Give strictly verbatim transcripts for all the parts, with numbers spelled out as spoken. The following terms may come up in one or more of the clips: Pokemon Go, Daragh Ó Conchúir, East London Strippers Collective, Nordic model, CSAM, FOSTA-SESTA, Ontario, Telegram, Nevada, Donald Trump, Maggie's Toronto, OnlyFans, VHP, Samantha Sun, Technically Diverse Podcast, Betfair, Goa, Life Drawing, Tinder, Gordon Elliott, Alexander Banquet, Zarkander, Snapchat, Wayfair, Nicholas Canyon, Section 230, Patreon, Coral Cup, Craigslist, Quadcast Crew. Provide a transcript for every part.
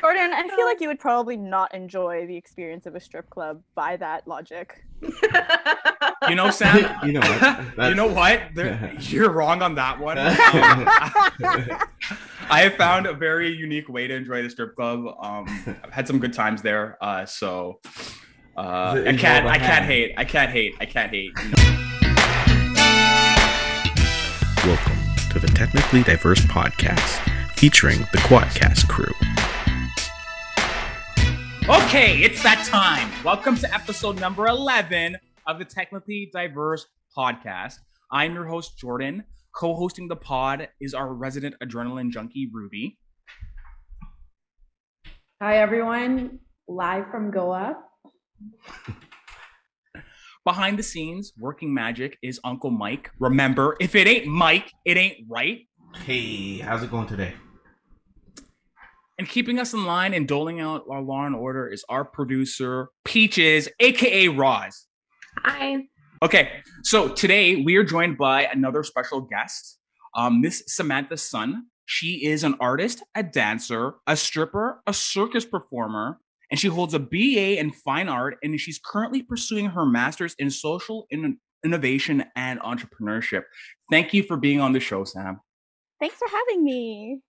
Jordan, I feel like you would probably not enjoy the experience of a strip club by that logic. You know, Sam, you know what? You know what? There, you're wrong on that one. Um, I have found a very unique way to enjoy the strip club. Um, I've had some good times there. Uh, so uh, I can't, I can't hate. I can't hate. I can't hate. You know? Welcome to the Technically Diverse Podcast, featuring the Quadcast Crew. Okay, it's that time. Welcome to episode number eleven of the Technically Diverse Podcast. I'm your host, Jordan. Co-hosting the pod is our resident adrenaline junkie, Ruby. Hi, everyone. Live from Goa. Behind the scenes, working magic is Uncle Mike. Remember, if it ain't Mike, it ain't right. Hey, how's it going today? And keeping us in line and doling out our law and order is our producer, Peaches, aka Roz. Hi. Okay, so today we are joined by another special guest, um, Miss Samantha Sun. She is an artist, a dancer, a stripper, a circus performer, and she holds a B A in fine art, and she's currently pursuing her master's in social in- innovation and entrepreneurship. Thank you for being on the show, Sam. Thanks for having me.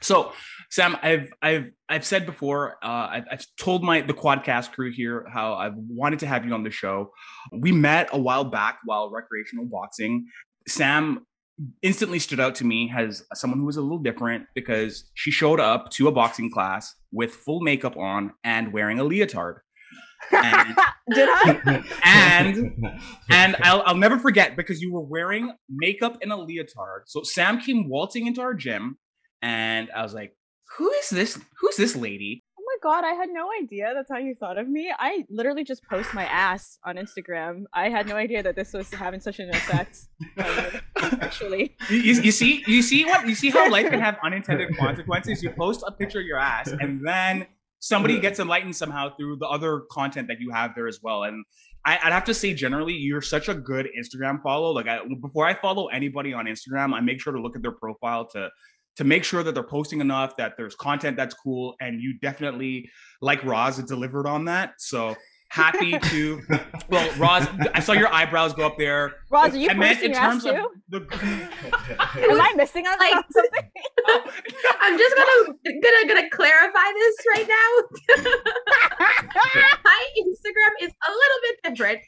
So, Sam, I've I've I've said before, uh, I've, I've told my the Quadcast crew here how I've wanted to have you on the show. We met a while back while recreational boxing. Sam instantly stood out to me as someone who was a little different because she showed up to a boxing class with full makeup on and wearing a leotard. And, Did I? And and I'll I'll never forget because you were wearing makeup and a leotard. So Sam came waltzing into our gym. And I was like, who is this? Who's this lady? Oh my God, I had no idea that's how you thought of me. I literally just post my ass on Instagram. I had no idea that this was having such an effect. Actually. You, you see, you see what you see how life can have unintended consequences. You post a picture of your ass and then somebody gets enlightened somehow through the other content that you have there as well. And I, I'd have to say, generally, you're such a good Instagram follow. Like I, before I follow anybody on Instagram, I make sure to look at their profile to to make sure that they're posting enough, that there's content that's cool. And you definitely, like Roz, delivered on that. So happy to, well, Roz, I saw your eyebrows go up there. Roz, are you and posting your ass too? The... Am I missing on like something? I'm just gonna, gonna, gonna clarify this right now. My Instagram is a little bit different.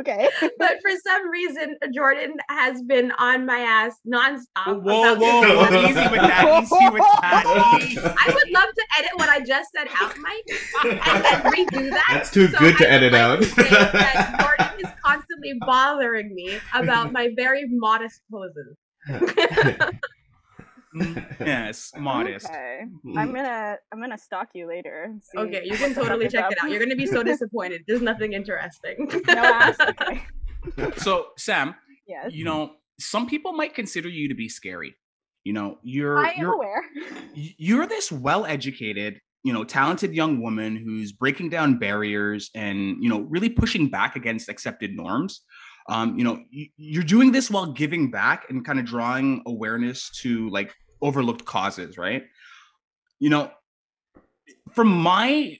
Okay. But for some reason, Jordan has been on my ass nonstop. Whoa, whoa, whoa. Easy with that. Easy with that. Easy. I would love to edit what I just said out, Mike, and then redo that. That's too so good I to edit like out. To say that Jordan is constantly bothering me about my very modest poses. Yes, modest. Okay. I'm gonna I'm gonna stalk you later. And see okay, you can totally check it out. You're gonna be so disappointed. There's nothing interesting. No ass. Okay. So Sam, yes, you know, some people might consider you to be scary. You know, you're I am you're, aware. You're this well-educated, you know, talented young woman who's breaking down barriers and, you know, really pushing back against accepted norms. Um, you know, you're doing this while giving back and kind of drawing awareness to like overlooked causes, right? You know, from my, you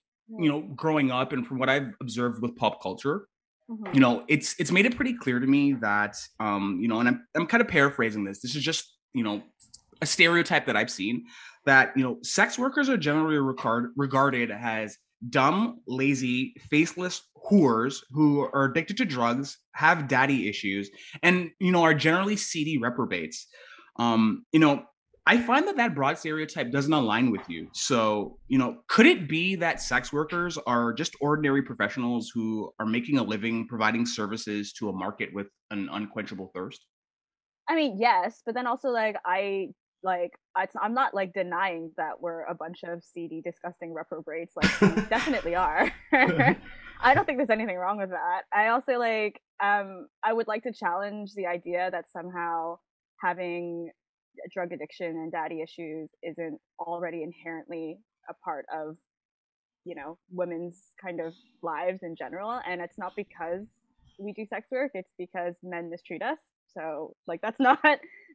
know, growing up and from what I've observed with pop culture, mm-hmm. you know, it's it's made it pretty clear to me that, um, you know, and I'm I'm kind of paraphrasing this. This is just, you know, a stereotype that I've seen that, you know, sex workers are generally regard- regarded as dumb, lazy, faceless whores who are addicted to drugs, have daddy issues, and, you know, are generally seedy reprobates. Um, you know, I find that that broad stereotype doesn't align with you. So, you know, could it be that sex workers are just ordinary professionals who are making a living, providing services to a market with an unquenchable thirst? I mean, yes, but then also like I... Like, I'm not, like, denying that we're a bunch of seedy, disgusting reprobates. Like, we definitely are. I don't think there's anything wrong with that. I also, like, um, I would like to challenge the idea that somehow having drug addiction and daddy issues isn't already inherently a part of, you know, women's kind of lives in general. And it's not because we do sex work. It's because men mistreat us. So, like, that's not...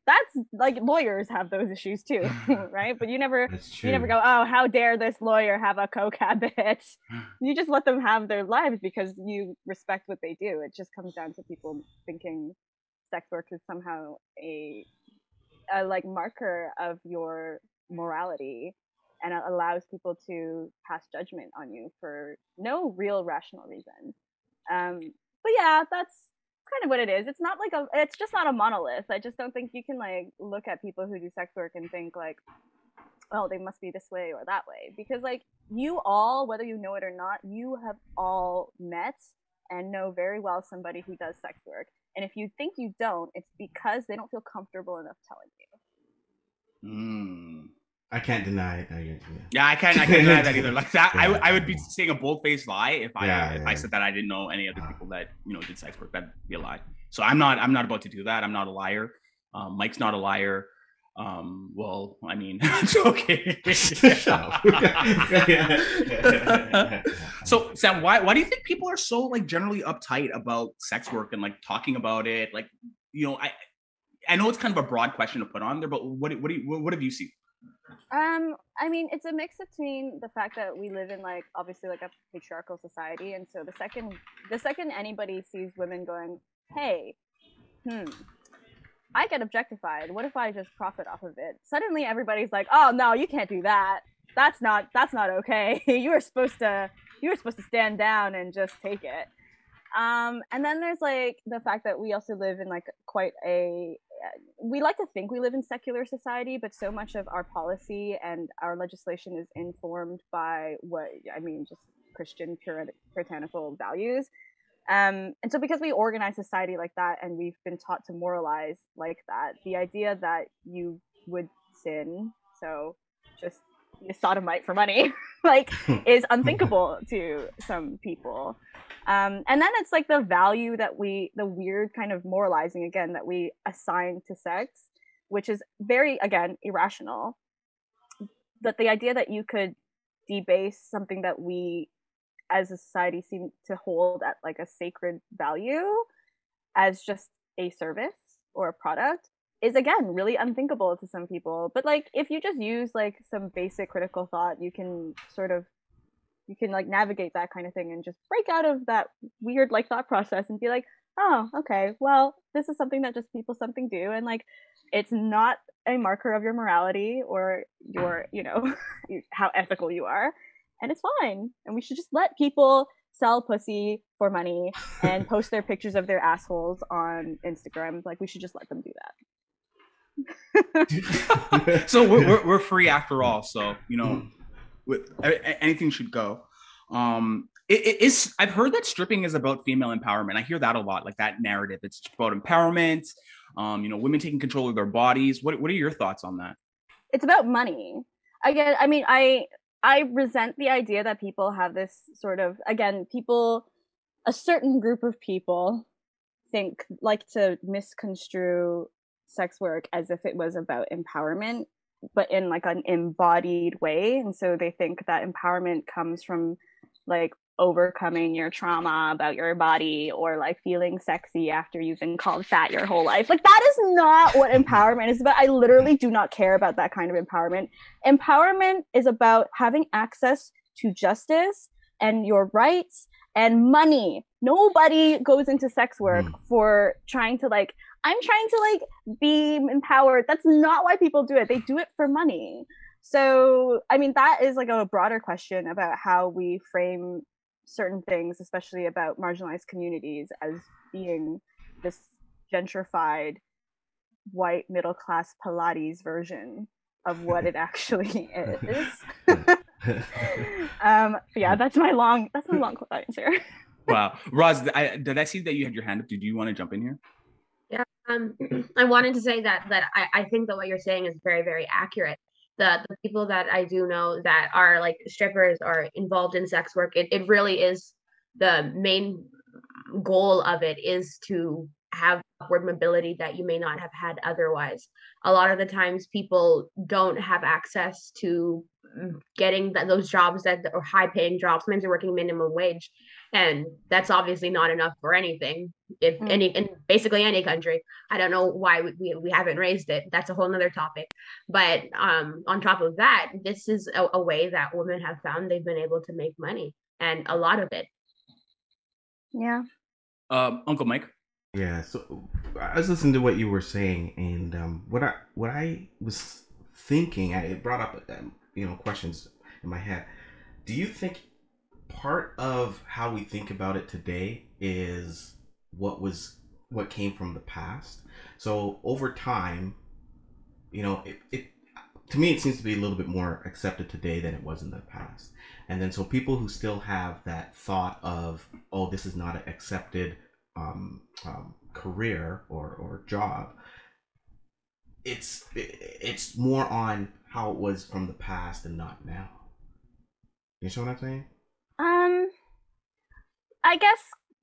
that's like lawyers have those issues too, right? But you never, you never go, oh, how dare this lawyer have a coke habit? You just let them have their lives because you respect what they do. It just comes down to people thinking sex work is somehow a, a like marker of your morality, and it allows people to pass judgment on you for no real rational reason. Um, but yeah, that's kind of what it is. It's not like a, it's just not a monolith. I just don't think you can like look at people who do sex work and think like, oh, they must be this way or that way, because like you all, whether you know it or not, you have all met and know very well somebody who does sex work. And if you think you don't, it's because they don't feel comfortable enough telling you. Mm. I can't deny it. I yeah, I can't. I can't deny that either. Like that, yeah, I, I would be saying a bold-faced lie if I yeah, if yeah. I said that I didn't know any other people that you know did sex work. That'd be a lie. So I'm not. I'm not about to do that. I'm not a liar. Um, Mike's not a liar. Um, well, I mean, it's okay. So Sam, why why do you think people are so like generally uptight about sex work and like talking about it? Like, you know, I I know it's kind of a broad question to put on there, but what what do you, what have you seen? Um, I mean, it's a mix between the fact that we live in like obviously like a patriarchal society, and so the second the second anybody sees women going, hey, hmm, I get objectified. What if I just profit off of it? Suddenly everybody's like, oh no, you can't do that. That's not that's not okay. you were supposed to you were supposed to stand down and just take it. Um, and then there's like the fact that we also live in like quite a, we like to think we live in secular society, but so much of our policy and our legislation is informed by what, I mean, just Christian puritanical values. Um, and so because we organize society like that, and we've been taught to moralize like that, the idea that you would sin, so just be a sodomite for money, like is unthinkable to some people. Um, and then it's like the value that we, the weird kind of moralizing again that we assign to sex, which is very, again, irrational. But the idea that you could debase something that we as a society seem to hold at like a sacred value as just a service or a product is again really unthinkable to some people. But like if you just use like some basic critical thought, you can sort of you can like navigate that kind of thing and just break out of that weird like thought process and be like, oh, okay, well, this is something that just people something do. And like, it's not a marker of your morality or your, you know, how ethical you are. And it's fine. And we should just let people sell pussy for money and post their pictures of their assholes on Instagram. Like we should just let them do that. So we're, we're, we're free after all. So, you know, with anything should go. Um, it, it is. I've heard that stripping is about female empowerment. I hear that a lot, like that narrative. It's about empowerment. Um, you know, women taking control of their bodies. What What are your thoughts on that? It's about money. Again, I mean, I I resent the idea that people have this sort of, again, people, a certain group of people think like to misconstrue sex work as if it was about empowerment, but in like an embodied way. And so they think that empowerment comes from like overcoming your trauma about your body or like feeling sexy after you've been called fat your whole life. Like that is not what empowerment is about. I literally do not care about that kind of empowerment. Empowerment is about having access to justice and your rights and money. Nobody goes into sex work for trying to like, I'm trying to like be empowered. That's not why people do it. They do it for money. So, I mean, that is like a broader question about how we frame certain things, especially about marginalized communities, as being this gentrified white middle class Pilates version of what it actually is. um, yeah, that's my long that's my long answer. Wow, Roz, I, did I see that you had your hand up? Did you want to jump in here? Yeah, um, I wanted to say that that I, I think that what you're saying is very, very accurate. The the people that I do know that are like strippers or involved in sex work, it, it really is the main goal of it is to have upward mobility that you may not have had otherwise. A lot of the times people don't have access to getting the, those jobs that are high paying jobs. Sometimes they're working minimum wage. And that's obviously not enough for anything, if mm. any, in basically any country. I don't know why we, we, we haven't raised it. That's a whole nother topic. But um, on top of that, this is a, a way that women have found they've been able to make money, and a lot of it. Yeah. Uh, Uncle Mike. Yeah. So I was listening to what you were saying, and um, what I what I was thinking, I, it brought up um, you know questions in my head. Do you think part of how we think about it today is what was what came from the past? So over time, you know, it, it to me it seems to be a little bit more accepted today than it was in the past. And then so people who still have that thought of, oh, this is not an accepted um, um, career or or job, it's it, it's more on how it was from the past and not now. You see what I'm saying? Um, I guess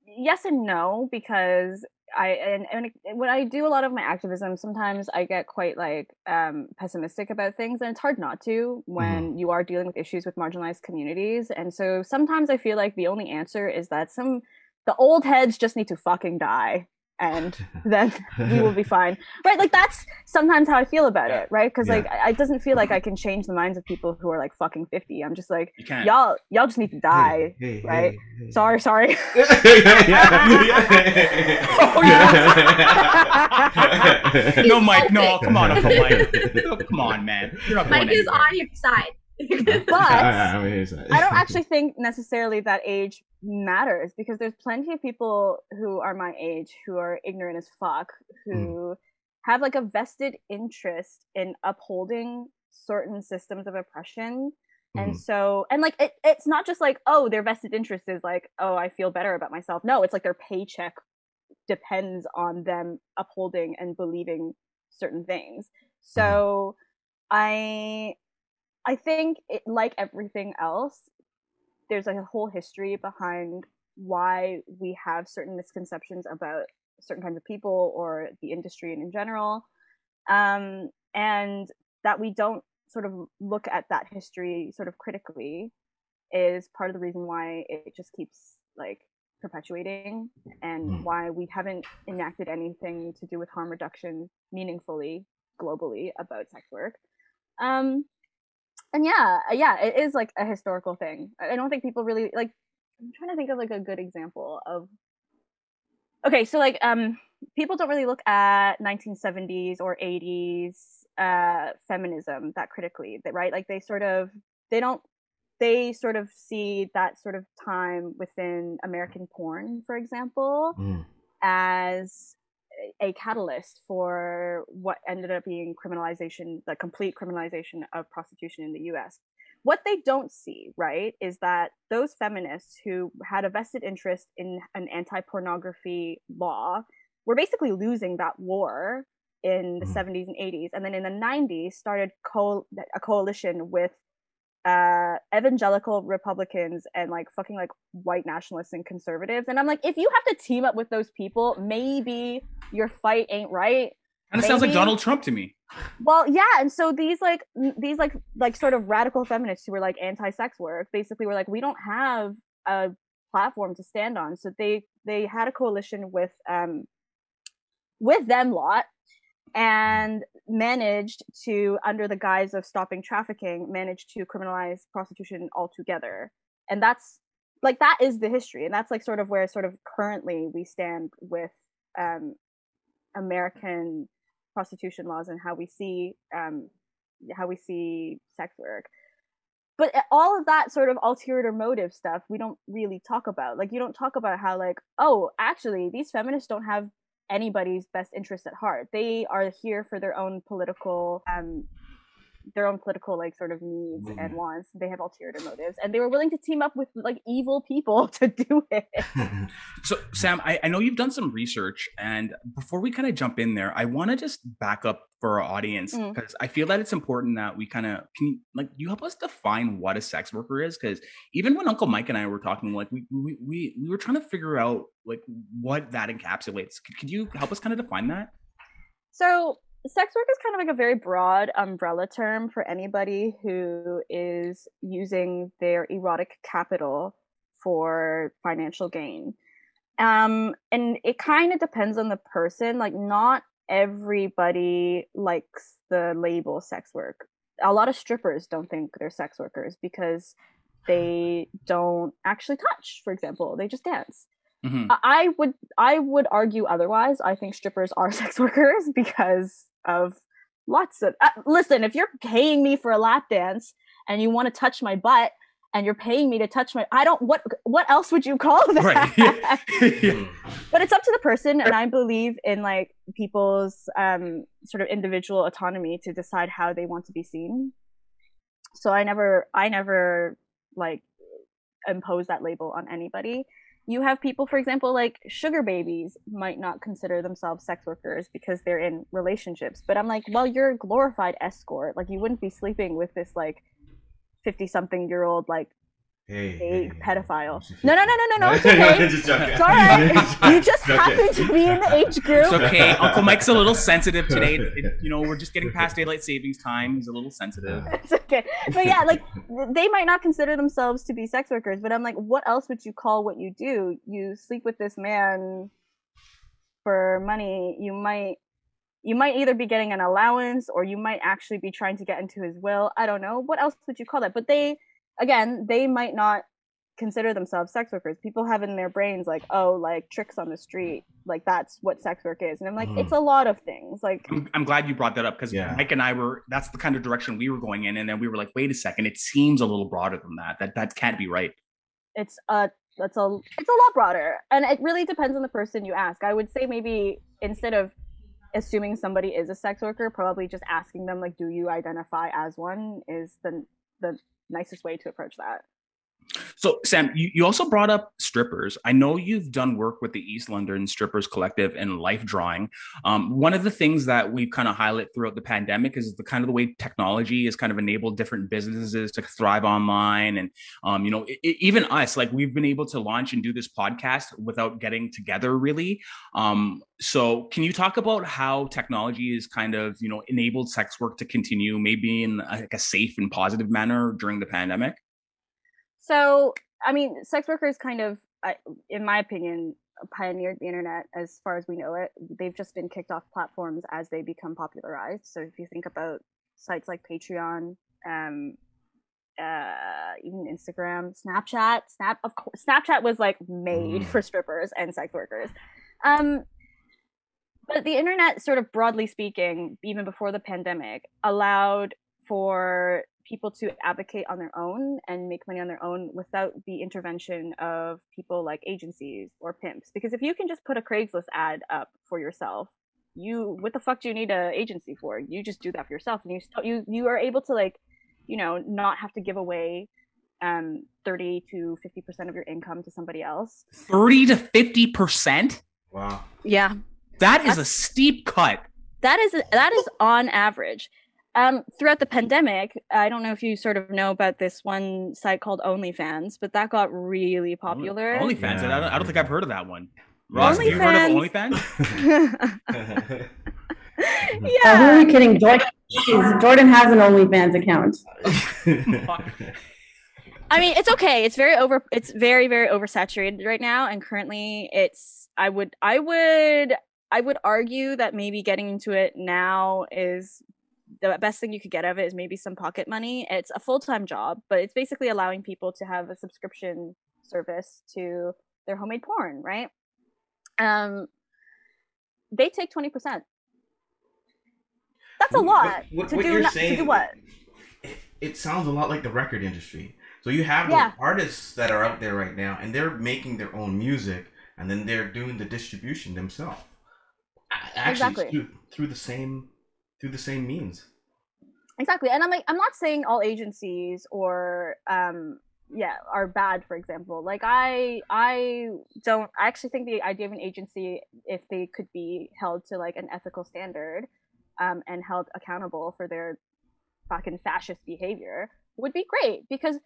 yes and no, because I and, and when I do a lot of my activism, sometimes I get quite like um, pessimistic about things, and it's hard not to when mm-hmm. you are dealing with issues with marginalized communities. And so sometimes I feel like the only answer is that some the old heads just need to fucking die, and then we will be fine, right? Like that's sometimes how I feel about yeah. it, right? Because yeah. like I, it doesn't feel like I can change the minds of people who are like fucking fifty. I'm just like, y'all, y'all just need to die, hey, hey, right? Hey, hey. Sorry, sorry. Oh, yeah. No, Mike, no, come on, Uncle Mike, come on, man. You're not Mike is anywhere. On your side. But I don't actually think necessarily that age matters, because there's plenty of people who are my age who are ignorant as fuck, who mm. have like a vested interest in upholding certain systems of oppression. Mm. And so, and like, it, it's not just like, oh, their vested interest is like, oh, I feel better about myself. No, it's like their paycheck depends on them upholding and believing certain things. So I... I think, it, like everything else, there's like a whole history behind why we have certain misconceptions about certain kinds of people or the industry in general, um, and that we don't sort of look at that history sort of critically is part of the reason why it just keeps like perpetuating, and mm. why we haven't enacted anything to do with harm reduction meaningfully globally about sex work. Um, And yeah, yeah, it is like a historical thing. I don't think people really like. I'm trying to think of like a good example of. Okay, so like, um, people don't really look at nineteen seventies or eighties uh, feminism that critically, right? Like they sort of they don't they sort of see that sort of time within American porn, for example, mm. as a catalyst for what ended up being criminalization, the complete criminalization of prostitution in the U S. What they don't see, right, is that those feminists who had a vested interest in an anti-pornography law were basically losing that war in the seventies and eighties. And then in the nineties started co- a coalition with uh evangelical Republicans and like fucking like white nationalists and conservatives, and I'm like, if you have to team up with those people, maybe your fight ain't right. And it sounds like Donald Trump to me. Well, yeah. And so these like these like like sort of radical feminists who were like anti-sex work basically were like, we don't have a platform to stand on, so they they had a coalition with um with them lot, and managed to, under the guise of stopping trafficking, managed to criminalize prostitution altogether. And that's like, that is the history, and that's like sort of where sort of currently we stand with um American prostitution laws and how we see um how we see sex work. But all of that sort of ulterior motive stuff we don't really talk about. Like, you don't talk about how like, oh, actually these feminists don't have anybody's best interest at heart. They are here for their own political um their own political like sort of needs mm. and wants. They have ulterior motives, and they were willing to team up with like evil people to do it. So Sam, I, I know you've done some research, and before we kind of jump in there, I want to just back up for our audience, because mm. I feel that it's important that we kind of can you, like you help us define what a sex worker is, because even when Uncle Mike and I were talking, like we we we, we were trying to figure out like what that encapsulates. Could, could you help us kind of define that? So sex work is kind of like a very broad umbrella term for anybody who is using their erotic capital for financial gain. Um, and it kind of depends on the person. Like, not everybody likes the label sex work. A lot of strippers don't think they're sex workers because they don't actually touch, for example. They just dance. Mm-hmm. I would I would argue otherwise. I think strippers are sex workers because of lots of... Uh, listen, if you're paying me for a lap dance and you want to touch my butt and you're paying me to touch my... I don't... What What else would you call that? Right. Yeah. But it's up to the person, and I believe in, like, people's um, sort of individual autonomy to decide how they want to be seen. So I never... I never, like, impose that label on anybody. You have people, for example, like sugar babies might not consider themselves sex workers because they're in relationships. But I'm like, well, you're a glorified escort. Like, you wouldn't be sleeping with this like fifty-something-year-old like hey, hey, pedophile. Hey, hey. No, no, no, no, no, no. It's okay. It's all right. You just happen to be in the age group. It's okay. Uncle Mike's a little sensitive today. It, it, you know, we're just getting past daylight savings time. He's a little sensitive. It's okay. But yeah, like, they might not consider themselves to be sex workers, but I'm like, what else would you call what you do? You sleep with this man for money. You might You might either be getting an allowance, or you might actually be trying to get into his will. I don't know. What else would you call that? But they, again, they might not consider themselves sex workers. People have in their brains like, oh, like tricks on the street. Like, that's what sex work is. And I'm like, mm. it's a lot of things. Like, I'm, I'm glad you brought that up, because yeah. Mike and I were, that's the kind of direction we were going in. And then we were like, wait a second, it seems a little broader than that. That that can't be right. It's a, that's a, it's a lot broader. And it really depends on the person you ask. I would say maybe instead of assuming somebody is a sex worker, probably just asking them, like, do you identify as one, is the the nicest way to approach that. So Sam, you, you also brought up strippers. I know you've done work with the East London Strippers Collective and Life Drawing. Um, one of the things that we kind of highlight throughout the pandemic is the kind of the way technology has kind of enabled different businesses to thrive online. And, um, you know, it, it, even us, like, we've been able to launch and do this podcast without getting together, really. Um, so can you talk about how technology is kind of, you know, enabled sex work to continue maybe in a, like a safe and positive manner during the pandemic? So, I mean, sex workers kind of, in my opinion, pioneered the internet as far as we know it. They've just been kicked off platforms as they become popularized. So if you think about sites like Patreon, um, uh, even Instagram, Snapchat, Snap, of course, Snapchat was like made for strippers and sex workers. Um, but the internet, sort of broadly speaking, even before the pandemic, allowed for people to advocate on their own and make money on their own without the intervention of people like agencies or pimps. Because if you can just put a Craigslist ad up for yourself, you, what the fuck do you need an agency for? You just do that for yourself, and you st- you you are able to, like, you know, not have to give away um thirty to fifty percent of your income to somebody else. thirty to fifty percent? Wow. Yeah. That That's, is a steep cut. That is that is on average. Um, throughout the pandemic, I don't know if you sort of know about this one site called OnlyFans, but that got really popular. Only, OnlyFans? Yeah. I, don't, I don't think I've heard of that one. Ross, have you heard of OnlyFans? Yeah. Oh, who are you kidding? Jordan, Jordan has an OnlyFans account. I mean, it's okay. It's very over. It's very, very oversaturated right now, and currently, it's. I would. I would. I would argue that maybe getting into it now is. The best thing you could get out of it is maybe some pocket money. It's a full-time job, but it's basically allowing people to have a subscription service to their homemade porn, right? Um, they take twenty percent. That's a lot. What, what, to, what do you're not, saying, to do what? It, it sounds a lot like the record industry. So you have yeah. those artists that are out there right now, and they're making their own music, and then they're doing the distribution themselves. Actually, exactly. through, through the same... through the same means. Exactly. And I'm like, I'm not saying all agencies or um yeah are bad. For example, like I I don't I actually think the idea of an agency, if they could be held to like an ethical standard um and held accountable for their fucking fascist behavior, would be great. Because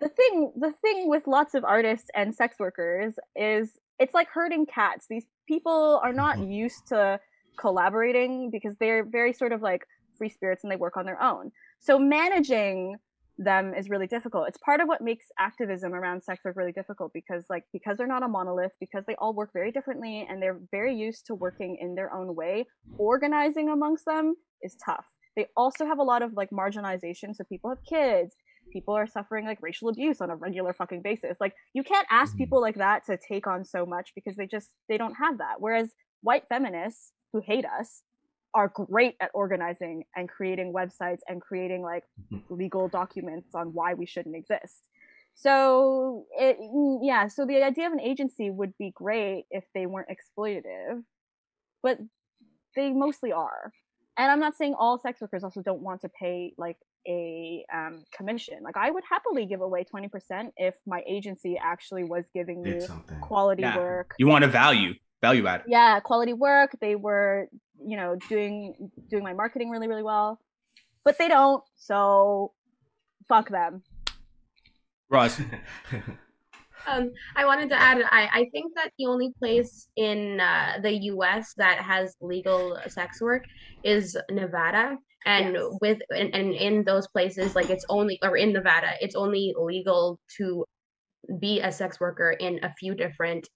the thing the thing with lots of artists and sex workers is it's like herding cats. These people are not mm-hmm. used to collaborating because they're very sort of like free spirits and they work on their own. So managing them is really difficult. It's part of what makes activism around sex work really difficult, because like because they're not a monolith, because they all work very differently and they're very used to working in their own way, organizing amongst them is tough. They also have a lot of like marginalization, so people have kids, people are suffering like racial abuse on a regular fucking basis. Like you can't ask people like that to take on so much because they just they don't have that. Whereas white feminists who hate us are great at organizing and creating websites and creating like legal documents on why we shouldn't exist. So it, yeah, so the idea of an agency would be great if they weren't exploitative, but they mostly are. And I'm not saying all sex workers also don't want to pay like a um, commission. Like I would happily give away twenty percent if my agency actually was giving me quality yeah. work. You want a value. value add. Yeah, quality work. They were, you know, doing doing my marketing really, really well. But they don't, so fuck them. Ross. um, I wanted to add, I, I think that the only place in uh, the U S that has legal sex work is Nevada. And yes. with and, and in those places, like it's only, or in Nevada, it's only legal to be a sex worker in a few different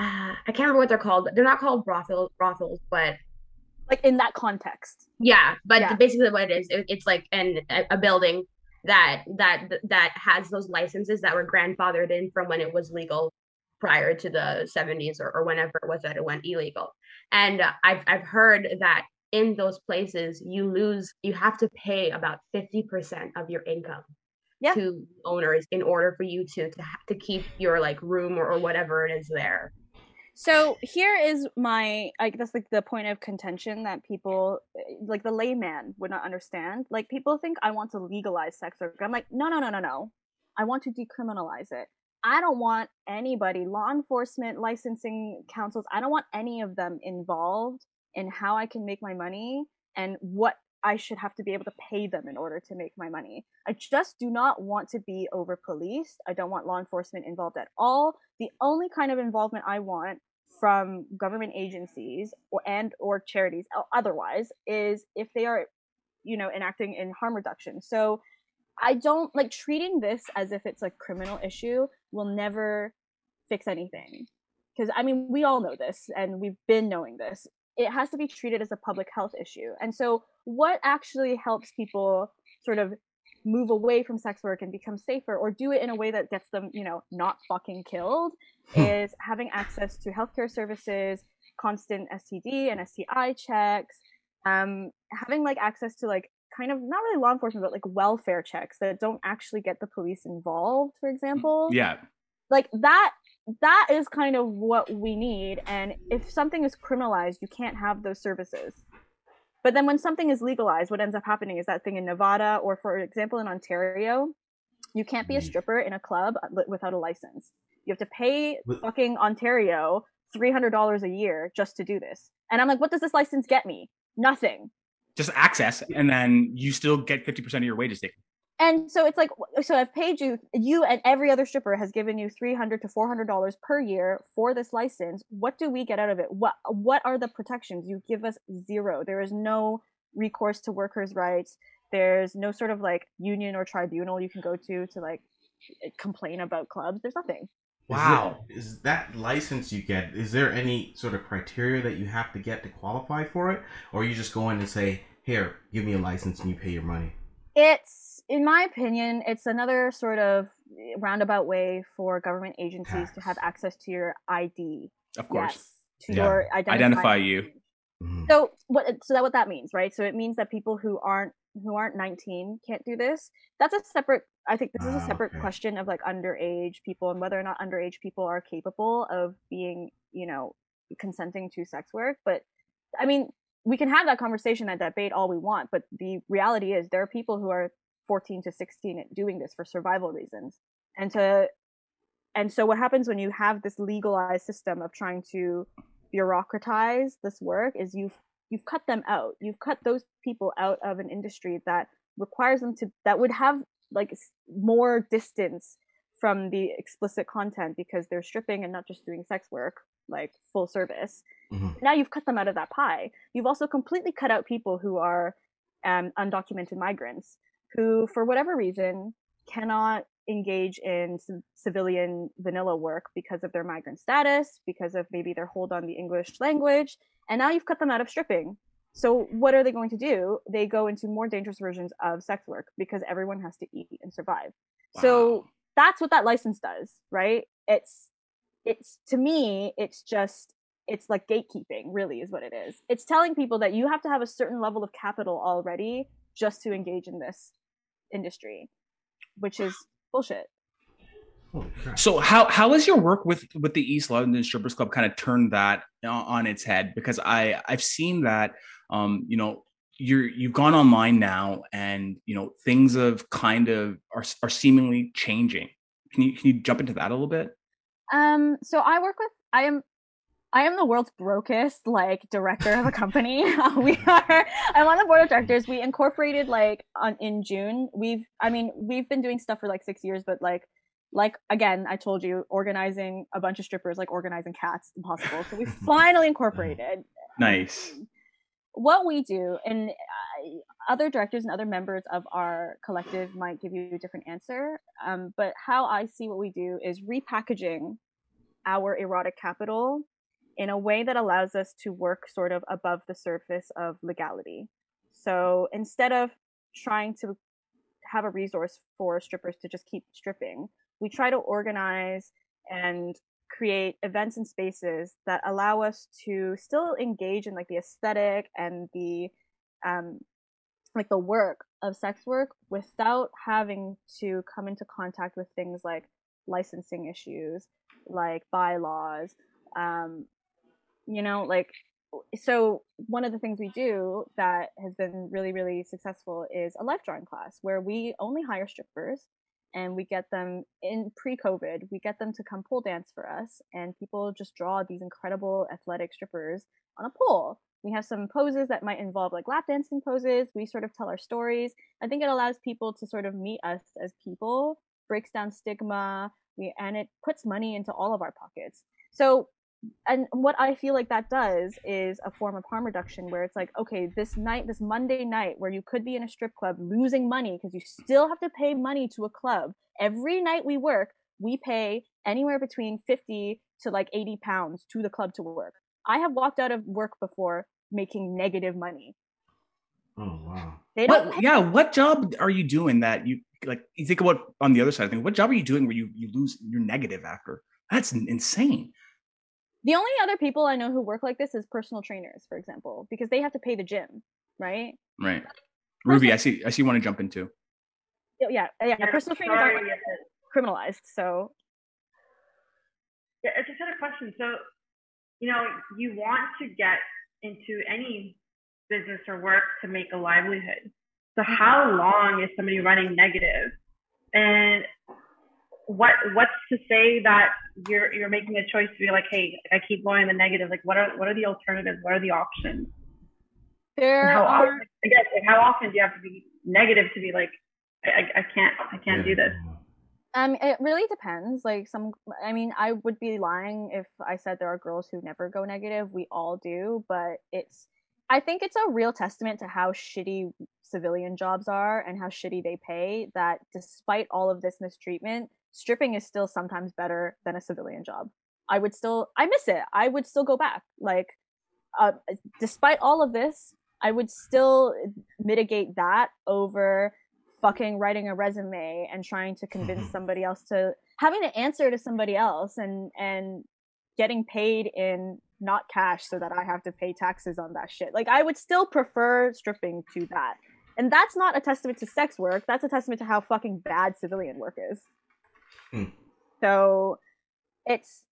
Uh, I can't remember what they're called. They're not called brothels, brothels, but like in that context. Yeah, but yeah. basically, what it is, it, it's like an a building that that that has those licenses that were grandfathered in from when it was legal prior to the seventies or, or whenever it was that it went illegal. And uh, I've I've heard that in those places, you lose, you have to pay about fifty percent of your income. Yeah. to owners in order for you to to, to keep your like room or, or whatever it is there. So here is my, I guess like the point of contention that people, like the layman would not understand. Like people think I want to legalize sex work. I'm like, no, no, no, no, no. I want to decriminalize it. I don't want anybody, law enforcement, licensing councils, I don't want any of them involved in how I can make my money and what I should have to be able to pay them in order to make my money. I just do not want to be over policed. I don't want law enforcement involved at all. The only kind of involvement I want from government agencies or, and or charities otherwise is if they are, you know, enacting in harm reduction. So I don't like treating this as if it's a criminal issue will never fix anything. Because I mean, we all know this and we've been knowing this. It has to be treated as a public health issue. And so what actually helps people sort of move away from sex work and become safer or do it in a way that gets them, you know, not fucking killed is having access to healthcare services, constant S T D and S T I checks, um, having like access to like kind of not really law enforcement, but like welfare checks that don't actually get the police involved, for example. Yeah. Like that. That is kind of what we need. And if something is criminalized, you can't have those services. But then when something is legalized, what ends up happening is that thing in Nevada, or for example, in Ontario, you can't be a stripper in a club without a license. You have to pay fucking Ontario three hundred dollars a year just to do this. And I'm like, what does this license get me? Nothing. Just access. And then you still get fifty percent of your wages taken. And so it's like, so I've paid you, you and every other stripper has given you three hundred to four hundred dollars per year for this license. What do we get out of it? What what are the protections? You give us zero. There is no recourse to workers' rights. There's no sort of like union or tribunal you can go to to like complain about clubs. There's nothing. Wow. Is, it, is that license you get, is there any sort of criteria that you have to get to qualify for it? Or you just go in and say, here, give me a license and you pay your money? It's, in my opinion, it's another sort of roundabout way for government agencies yes. to have access to your I D. Of course. Yes, to yeah. your identify you. Mm-hmm. So what so that what that means, right? So it means that people who aren't who aren't nineteen can't do this. That's a separate I think this is a separate ah, okay. question of like underage people and whether or not underage people are capable of being, you know, consenting to sex work, but I mean we can have that conversation, that debate all we want, but the reality is there are people who are fourteen to sixteen doing this for survival reasons. And to and so what happens when you have this legalized system of trying to bureaucratize this work is you've you've cut them out. You've cut those people out of an industry that requires them to that would have like more distance from the explicit content because they're stripping and not just doing sex work, like full service. Mm-hmm. Now you've cut them out of that pie. You've also completely cut out people who are um, undocumented migrants who, for whatever reason, cannot engage in civilian vanilla work because of their migrant status, because of maybe their hold on the English language. And now you've cut them out of stripping. So what are they going to do? They go into more dangerous versions of sex work because everyone has to eat and survive. Wow. So that's what that license does, right? It's, it's to me, it's just, it's like gatekeeping, really, is what it is. It's telling people that you have to have a certain level of capital already just to engage in this industry, which is bullshit. So how how has your work with with the East London Strippers Club kind of turned that on its head? Because I I've seen that um you know you're you've gone online now, and you know things have kind of are are seemingly changing. Can you can you jump into that a little bit? Um. So I work with I am. I am the world's brokest, like, director of a company. we are, I'm on the board of directors. We incorporated, like, on in June. We've, I mean, we've been doing stuff for, like, six years, but, like, like, again, I told you, organizing a bunch of strippers, like, organizing cats, impossible. So we finally incorporated. Nice. What we do, and uh, other directors and other members of our collective might give you a different answer, um, but how I see what we do is repackaging our erotic capital in a way that allows us to work sort of above the surface of legality. So instead of trying to have a resource for strippers to just keep stripping, we try to organize and create events and spaces that allow us to still engage in like the aesthetic and the um, like the work of sex work without having to come into contact with things like licensing issues, like bylaws, um, you know, like, so one of the things we do that has been really, really successful is a life drawing class where we only hire strippers, and we get them in pre-COVID, we get them to come pole dance for us, and people just draw these incredible athletic strippers on a pole. We have some poses that might involve like lap dancing poses. We sort of tell our stories. I think it allows people to sort of meet us as people, breaks down stigma, we, and it puts money into all of our pockets. So, and what I feel like that does is a form of harm reduction where it's like, okay, this night, this Monday night where you could be in a strip club losing money because you still have to pay money to a club. Every night we work, we pay anywhere between fifty to like eighty pounds to the club to work. I have walked out of work before making negative money. Oh, wow. They don't what, pay- yeah. What job are you doing that you like, you think about on the other side of things, what job are you doing where you, you lose, you're negative after? That's insane. The only other people I know who work like this is personal trainers, for example, because they have to pay the gym, right? Right. Ruby, personal- I see I see you want to jump into. Yeah, yeah. yeah personal sorry. trainers are criminalized, so. Yeah, I just had a question. So, you know, you want to get into any business or work to make a livelihood. So how long is somebody running negative? And what what's to say that you're you're making a choice to be like, hey, I keep going in the negative, like what are what are the alternatives, what are the options? There how are often, I guess like, how often do you have to be negative to be like I, I can't I can't do this? Um it really depends. Like some I mean I would be lying if I said there are girls who never go negative. We all do, but it's I think it's a real testament to how shitty civilian jobs are and how shitty they pay that despite all of this mistreatment, stripping is still sometimes better than a civilian job. I would still, I miss it. I would still go back. Like, uh, despite all of this, I would still mitigate that over fucking writing a resume and trying to convince somebody else to, having to answer to somebody else and, and getting paid in not cash so that I have to pay taxes on that shit. Like, I would still prefer stripping to that. And that's not a testament to sex work. That's a testament to how fucking bad civilian work is. Mm. So it's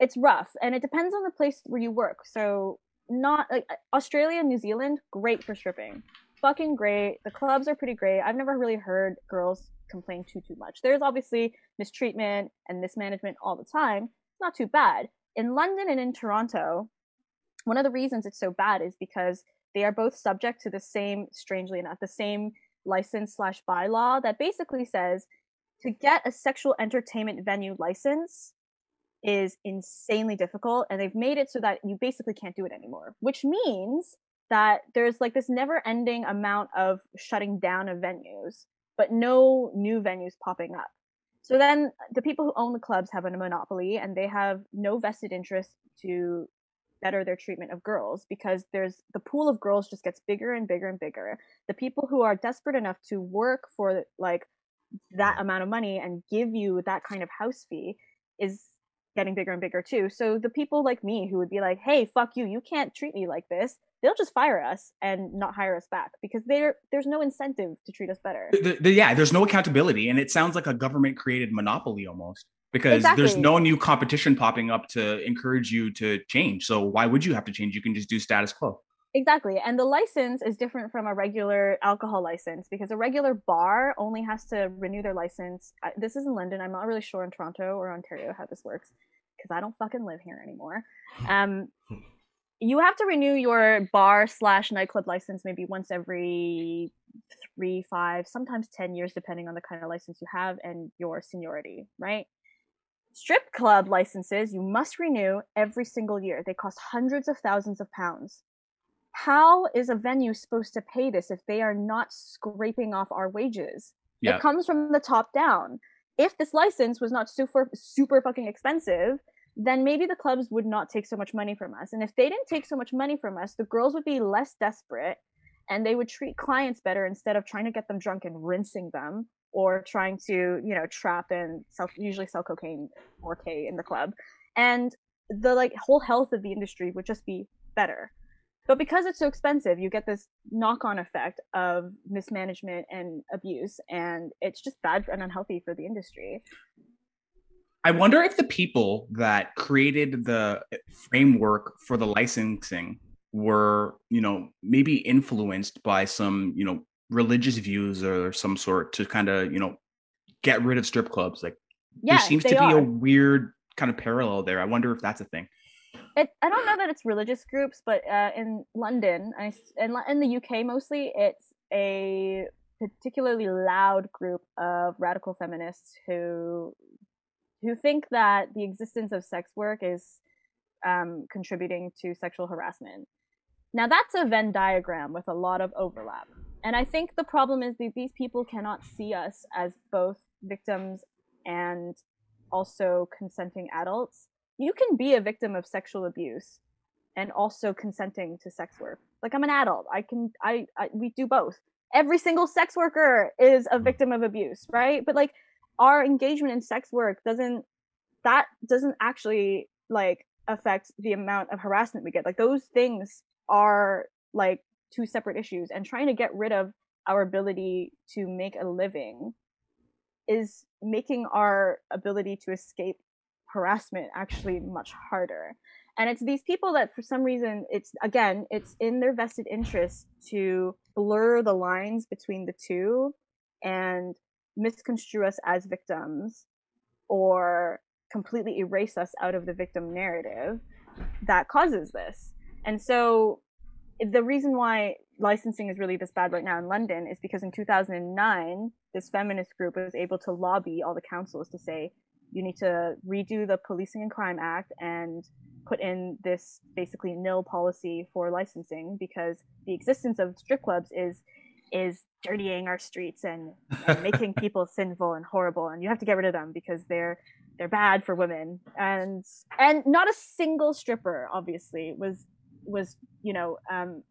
it's rough, and it depends on the place where you work. So not like Australia, New Zealand, great for stripping, fucking great. The clubs are pretty great. I've never really heard girls complain too too much. There's obviously mistreatment and mismanagement all the time. It's not too bad. In London and in Toronto, one of the reasons it's so bad is because they are both subject to the same, strangely enough, the same license slash bylaw that basically says to get a sexual entertainment venue license is insanely difficult, and they've made it so that you basically can't do it anymore, which means that there's like this never ending amount of shutting down of venues, but no new venues popping up. So then the people who own the clubs have a monopoly, and they have no vested interest to better their treatment of girls, because there's the pool of girls just gets bigger and bigger and bigger. The people who are desperate enough to work for like that amount of money and give you that kind of house fee is getting bigger and bigger too. So the people like me who would be like, hey, fuck you, you can't treat me like this, they'll just fire us and not hire us back, because there there's no incentive to treat us better. The, the, yeah, there's no accountability. And it sounds like a government created monopoly almost, because exactly. There's no new competition popping up to encourage you to change. So why would you have to change? You can just do status quo. Exactly. And the license is different from a regular alcohol license, because a regular bar only has to renew their license. This is in London. I'm not really sure in Toronto or Ontario how this works, because I don't fucking live here anymore. Um, you have to renew your bar slash nightclub license maybe once every three, five, sometimes ten years, depending on the kind of license you have and your seniority, right? Strip club licenses, you must renew every single year. They cost hundreds of thousands of pounds. How is a venue supposed to pay this if they are not scraping off our wages? Yeah. It comes from the top down. If this license was not super, super fucking expensive, then maybe the clubs would not take so much money from us. And if they didn't take so much money from us, the girls would be less desperate, and they would treat clients better instead of trying to get them drunk and rinsing them, or trying to, you know, trap and sell, usually sell cocaine or K in the club. And the like whole health of the industry would just be better. But because it's so expensive, you get this knock-on effect of mismanagement and abuse, and it's just bad and unhealthy for the industry. I wonder if the people that created the framework for the licensing were, you know, maybe influenced by some, you know, religious views or some sort to kind of, you know, get rid of strip clubs. Like, yeah, there seems to be are. a weird kind of parallel there. I wonder if that's a thing. It, I don't know that it's religious groups, but uh, in London, I, in, in the U K mostly, it's a particularly loud group of radical feminists who who think that the existence of sex work is um, contributing to sexual harassment. Now, that's a Venn diagram with a lot of overlap. And I think the problem is that these people cannot see us as both victims and also consenting adults. You can be a victim of sexual abuse and also consenting to sex work. Like, I'm an adult. I can, I, I, we do both. Every single sex worker is a victim of abuse, right? But like, our engagement in sex work doesn't, that doesn't actually like affect the amount of harassment we get. Like, those things are like two separate issues, and trying to get rid of our ability to make a living is making our ability to escape harassment actually much harder. And it's these people that, for some reason, it's again it's in their vested interest to blur the lines between the two and misconstrue us as victims or completely erase us out of the victim narrative that causes this. And so the reason why licensing is really this bad right now in London is because in two thousand nine this feminist group was able to lobby all the councils to say, you need to redo the Policing and Crime Act and put in this basically nil policy for licensing, because the existence of strip clubs is is dirtying our streets and, and making people sinful and horrible, and you have to get rid of them because they're they're bad for women. And and not a single stripper, obviously, was was you know um,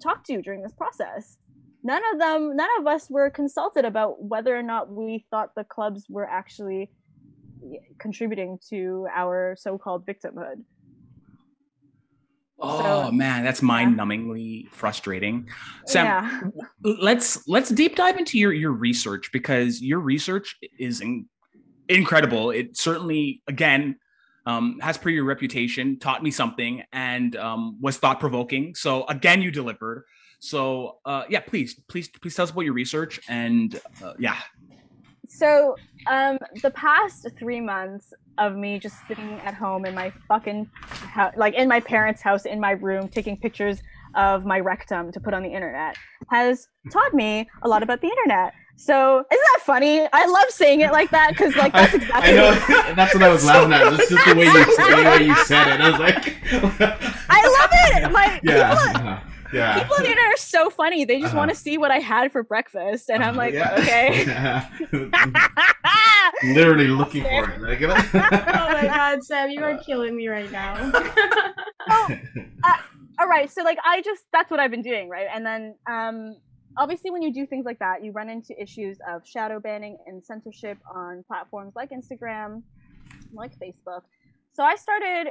talked to during this process. None of them, none of us were consulted about whether or not we thought the clubs were actually contributing to our so-called victimhood. Oh so, man, that's mind-numbingly yeah. frustrating. Sam, yeah. let's let's deep dive into your your research, because your research is in, incredible. It certainly, again, um, as per your reputation, taught me something and um, was thought-provoking. So again, you delivered. So uh, yeah, please, please, please tell us about your research and uh, yeah. So um, the past three months of me just sitting at home in my fucking house, like in my parents' house, in my room, taking pictures of my rectum to put on the internet has taught me a lot about the internet. So isn't that funny? I love saying it like that, because like that's exactly. I, I know what that's what I was laughing at. That's just the way you the way you said it. I was like, I love it. My yeah. people, Yeah. People on the internet are so funny. They just uh-huh. want to see what I had for breakfast. And I'm like, yeah. okay. Yeah. Literally looking for it. Like, oh my God, Sam, you are uh, killing me right now. oh, uh, all right. So like, I just, that's what I've been doing. Right. And then um, obviously when you do things like that, you run into issues of shadow banning and censorship on platforms like Instagram, like Facebook. So I started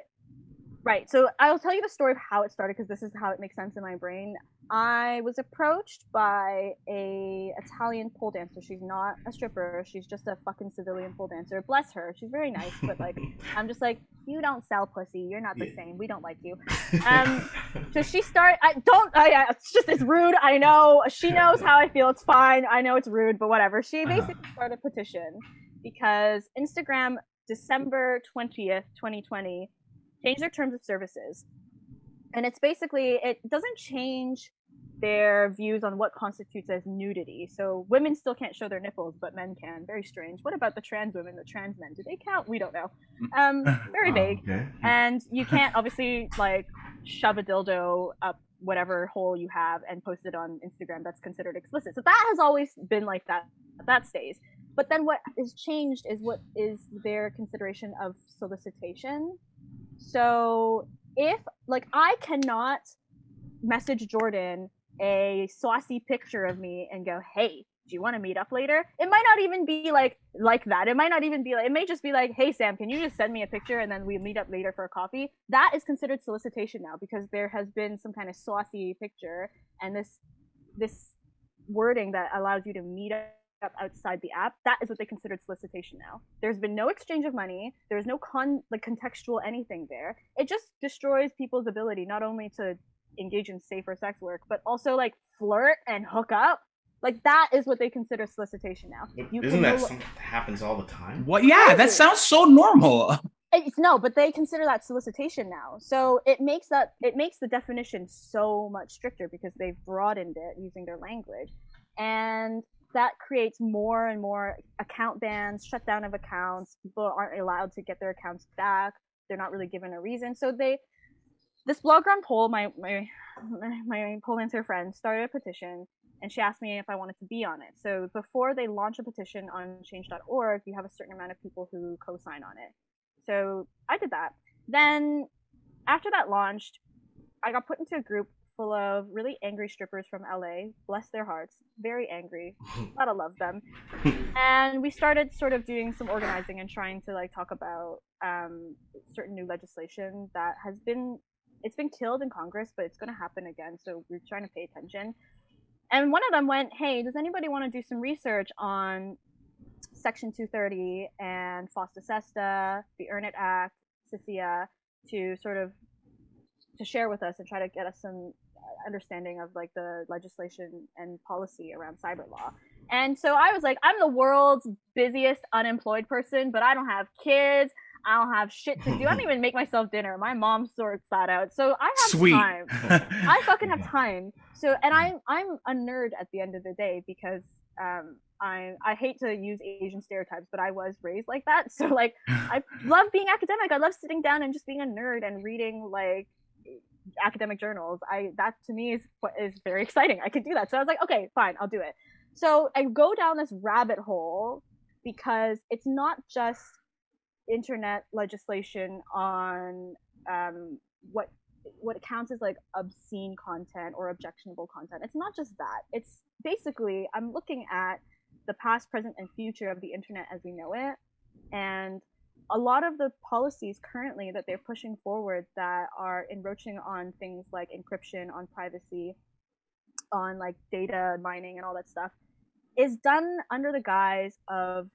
Right. So I'll tell you the story of how it started, because this is how it makes sense in my brain. I was approached by a Italian pole dancer. She's not a stripper. She's just a fucking civilian pole dancer. Bless her. She's very nice. But like, I'm just like, you don't sell pussy. You're not the yeah. same. We don't like you. Um, so she started. I don't. I, I, it's just it's rude. I know. She knows how I feel. It's fine. I know it's rude, but whatever. She basically uh-huh. started a petition because Instagram, December twentieth, twenty twenty change their terms of services. And it's basically, it doesn't change their views on what constitutes as nudity. So women still can't show their nipples, but men can. Very strange. What about the trans women, the trans men? Do they count? We don't know. Um, very vague. Oh, okay. And you can't obviously like shove a dildo up whatever hole you have and post it on Instagram. That's considered explicit. So that has always been like that. That stays. But then what is changed is what is their consideration of solicitation. So if, like, I cannot message Jordan a saucy picture of me and go, hey, do you want to meet up later? It might not even be like like that. It might not even be like, it may just be like, hey, Sam, can you just send me a picture and then we meet up later for a coffee? That is considered solicitation now, because there has been some kind of saucy picture and this this wording that allows you to meet up up outside the app. That is what they considered solicitation now. There's been no exchange of money. There's no con like contextual anything there. It just destroys people's ability not only to engage in safer sex work, but also like flirt and hook up. Like, that is what they consider solicitation now. You Isn't that something that happens all the time? What? Yeah, that sounds so normal. It's, no, but they consider that solicitation now. So it makes that it makes the definition so much stricter because they've broadened it using their language. And that creates more and more account bans, shutdown of accounts. People aren't allowed to get their accounts back. They're not really given a reason. So they, this blogger on pole, my my my pole dancer friend, started a petition, and she asked me if I wanted to be on it. So before they launch a petition on change dot org, you have a certain amount of people who co-sign on it. So I did that. Then after that launched, I got put into a group full of really angry strippers from L A, bless their hearts, very angry, gotta love them. And we started sort of doing some organizing and trying to like talk about um, certain new legislation that has been, it's been killed in Congress, but it's gonna happen again, so we're trying to pay attention. And one of them went, hey, does anybody wanna do some research on Section two thirty and FOSTA-SESTA, the EARN IT Act, C S A M, to sort of to share with us and try to get us some understanding of like the legislation and policy around cyber law. And so I was like, I'm the world's busiest unemployed person, but I don't have kids. I don't have shit to do. I don't even make myself dinner. My mom sorts that out. So I have Sweet. time. I fucking have time. So, and I, I'm a nerd at the end of the day because um, I, I hate to use Asian stereotypes, but I was raised like that. So like, I love being academic. I love sitting down and just being a nerd and reading like academic journals. I that to me is what is very exciting. I could do that. So I was like, okay, fine, I'll do it. So I go down this rabbit hole because it's not just internet legislation on um, what what counts as like obscene content or objectionable content. It's not just that. It's basically I'm looking at the past, present, and future of the internet as we know it, and a lot of the policies currently that they're pushing forward that are encroaching on things like encryption, on privacy, on like data mining and all that stuff is done under the guise of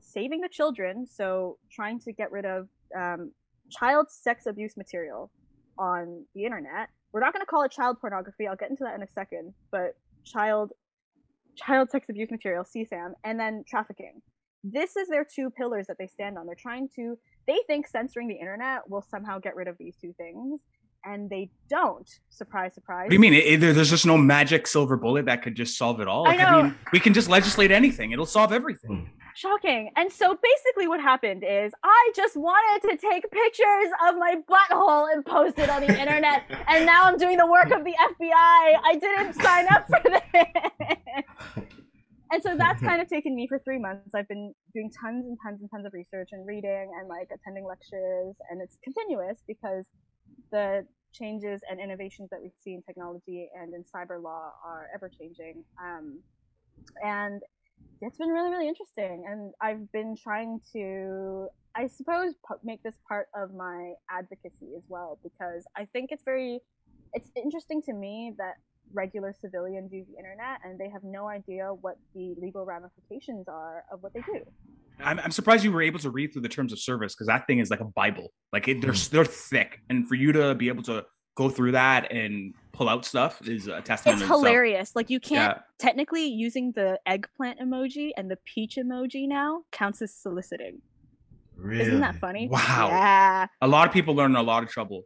saving the children. So trying to get rid of um, child sex abuse material on the internet. We're not going to call it child pornography. I'll get into that in a second, but child, child sex abuse material, C S A M, and then trafficking. This is their two pillars that they stand on. They're trying to, they think censoring the internet will somehow get rid of these two things, and they don't. Surprise, surprise. What do you mean? It, there's just no magic silver bullet that could just solve it all? Like, I know. I mean, we can just legislate anything. It'll solve everything. Shocking. And so basically what happened is I just wanted to take pictures of my butthole and post it on the internet. And now I'm doing the work of the F B I. I didn't sign up for this. And so that's kind of taken me for three months. I've been doing tons and tons and tons of research and reading and like attending lectures. And it's continuous because the changes and innovations that we see in technology and in cyber law are ever changing. Um, and it's been really, really interesting. And I've been trying to, I suppose, make this part of my advocacy as well, because I think it's very, it's interesting to me that regular civilians use the internet and they have no idea what the legal ramifications are of what they do. I'm, I'm surprised you were able to read through the terms of service, because that thing is like a Bible. Like it, they're, they're thick. And for you to be able to go through that and pull out stuff is a testament. It's hilarious. Like you can't, yeah. technically using the eggplant emoji and the peach emoji now counts as soliciting. Really? Isn't that funny? Wow. Yeah. A lot of people learn in a lot of trouble.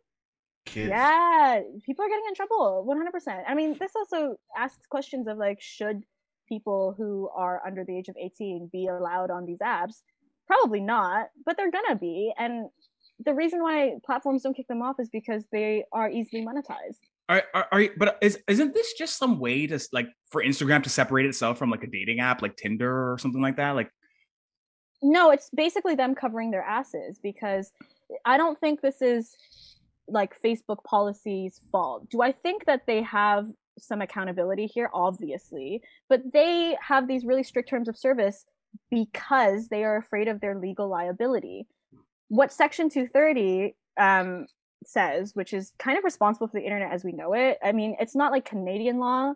Kids. Yeah. People are getting in trouble. one hundred percent. I mean, this also asks questions of like, should people who are under the age of eighteen be allowed on these apps? Probably not, but they're gonna be. And the reason why platforms don't kick them off is because they are easily monetized. Are, are, are but is, isn't this just some way to like for Instagram to separate itself from like a dating app like Tinder or something like that? Like, no, it's basically them covering their asses, because I don't think this is like Facebook policy's fault. Do I think that they have some accountability here? Obviously, but they have these really strict terms of service because they are afraid of their legal liability. What Section two thirty um, says, which is kind of responsible for the internet as we know it. I mean, it's not like Canadian law,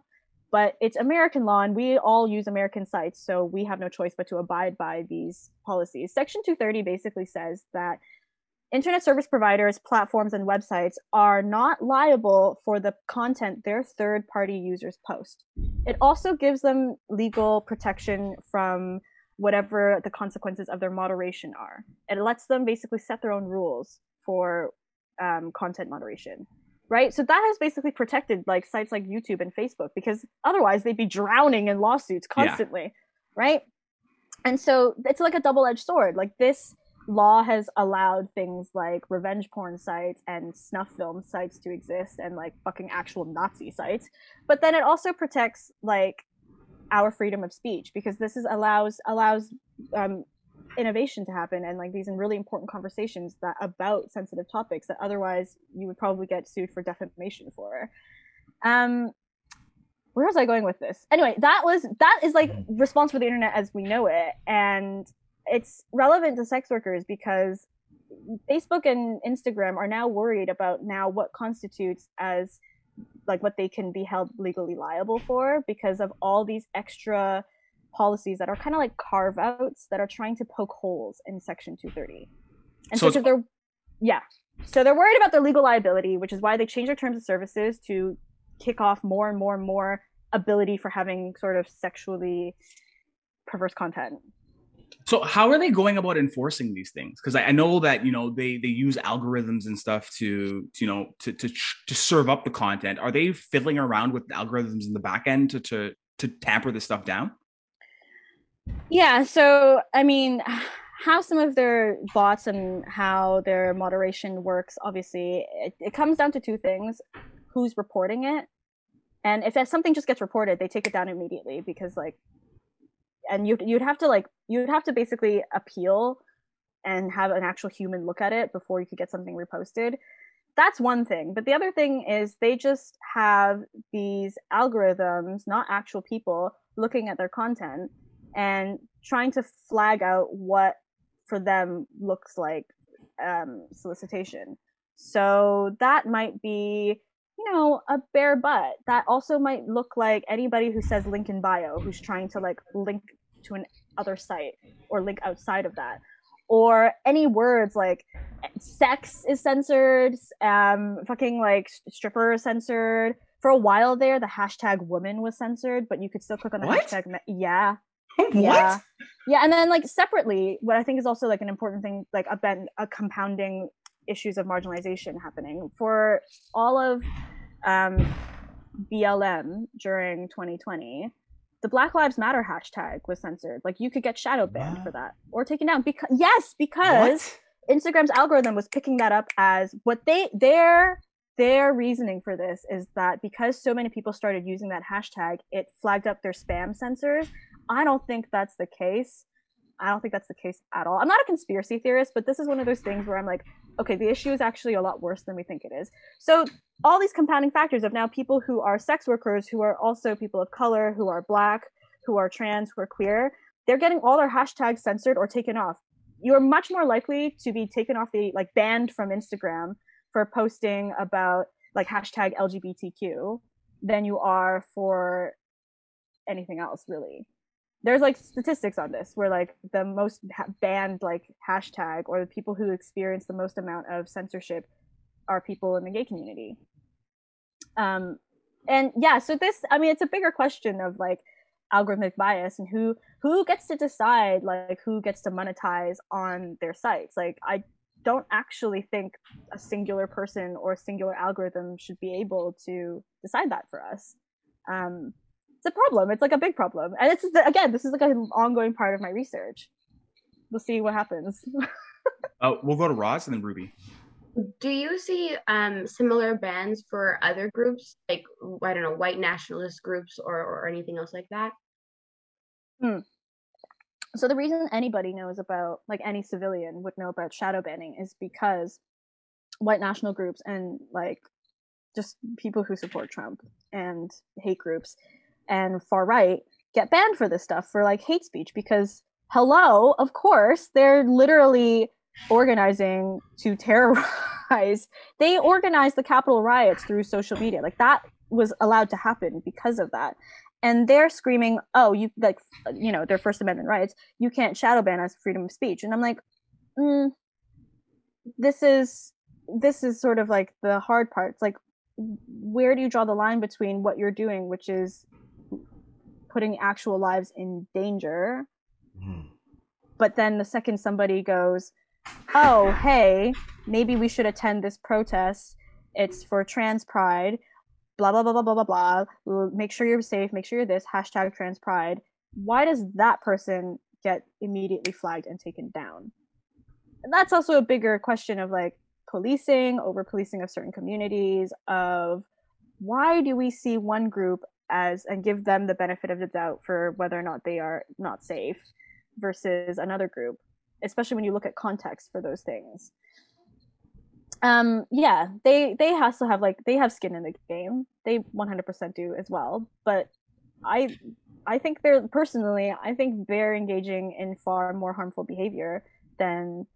but it's American law, and we all use American sites, so we have no choice but to abide by these policies. Section two thirty basically says that internet service providers, platforms, and websites are not liable for the content their third-party users post. It also gives them legal protection from whatever the consequences of their moderation are. It lets them basically set their own rules for um, content moderation, right? So that has basically protected like sites like YouTube and Facebook, because otherwise they'd be drowning in lawsuits constantly, yeah. right? And so it's like a double-edged sword. Like this law has allowed things like revenge porn sites and snuff film sites to exist, and like fucking actual Nazi sites. But then it also protects like our freedom of speech, because this is allows allows um, innovation to happen and like these really important conversations that about sensitive topics that otherwise you would probably get sued for defamation for. Um, where was I going with this? Anyway, that was that is like response for the internet as we know it, and it's relevant to sex workers because Facebook and Instagram are now worried about now what constitutes as like what they can be held legally liable for, because of all these extra policies that are kind of like carve outs that are trying to poke holes in Section two thirty. And so, so they're yeah. So they're worried about their legal liability, which is why they changed their terms of services to kick off more and more and more ability for having sort of sexually perverse content. So how are they going about enforcing these things? Because I, I know that, you know, they they use algorithms and stuff to, to you know, to, to to serve up the content. Are they fiddling around with algorithms in the back end to to, to tamper this stuff down? Yeah. So, I mean, how some of their bots and how their moderation works, obviously, it, it comes down to two things. Who's reporting it? And if something just gets reported, they take it down immediately, because like, and you'd, you'd have to like, you'd have to basically appeal and have an actual human look at it before you could get something reposted. That's one thing. But the other thing is they just have these algorithms, not actual people, looking at their content and trying to flag out what for them looks like um, solicitation. So that might be, you know, a bare butt. That also might look like anybody who says link in bio, who's trying to like link to an other site or link outside of that, or any words like sex is censored, um, fucking like stripper is censored. For a while there, the hashtag woman was censored, but you could still click on the what? hashtag. Me- yeah. What? Yeah. Yeah. And then like separately, what I think is also like an important thing, like a, ben- a compounding issues of marginalization happening for all of um, B L M during twenty twenty. The Black Lives Matter hashtag was censored. Like, you could get shadow banned wow. for that or taken down because yes, because what? Instagram's algorithm was picking that up as what they their their reasoning for this is that because so many people started using that hashtag, it flagged up their spam censors. I don't think that's the case. I don't think that's the case at all. I'm not a conspiracy theorist, but this is one of those things where I'm like, okay, the issue is actually a lot worse than we think it is. So all these compounding factors of now people who are sex workers, who are also people of color, who are Black, who are trans, who are queer, they're getting all their hashtags censored or taken off. You're much more likely to be taken off the, like, banned from Instagram for posting about, like, hashtag L G B T Q than you are for anything else, really. There's, like, statistics on this where, like, the most ha- banned, like, hashtag or the people who experience the most amount of censorship are people in the gay community. Um, and yeah, so this, I mean, it's a bigger question of, like, algorithmic bias and who, who gets to decide, like, who gets to monetize on their sites. Like, I don't actually think a singular person or a singular algorithm should be able to decide that for us. Um, It's a problem. It's like a big problem. And it's, again, this is like an ongoing part of my research. We'll see what happens. uh, we'll go to Roz and then Ruby. Do you see um, similar bans for other groups? Like, I don't know, white nationalist groups or, or anything else like that? Hmm. So the reason anybody knows about, like, any civilian would know about shadow banning is because white national groups and, like, just people who support Trump and hate groups and far right get banned for this stuff, for, like, hate speech, because hello, of course, they're literally organizing to terrorize. They organized the Capitol riots through social media. Like, that was allowed to happen because of that. And they're screaming, oh, you, like, you know, their First Amendment rights, you can't shadow ban us, freedom of speech. And I'm like, mm, this is, this is sort of like the hard part. It's like, where do you draw the line between what you're doing, which is putting actual lives in danger, mm. but then the second somebody goes, oh, hey, maybe we should attend this protest, it's for trans pride, blah blah blah blah blah blah blah, make sure you're safe, make sure you're this, hashtag trans pride, why does that person get immediately flagged and taken down? And that's also a bigger question of, like, policing, over policing of certain communities, of why do we see one group as and give them the benefit of the doubt for whether or not they are not safe versus another group, especially when you look at context for those things. Um, yeah, they they also have, like, they have skin in the game. They one hundred percent do as well. But I I think they're personally, I think they're engaging in far more harmful behavior than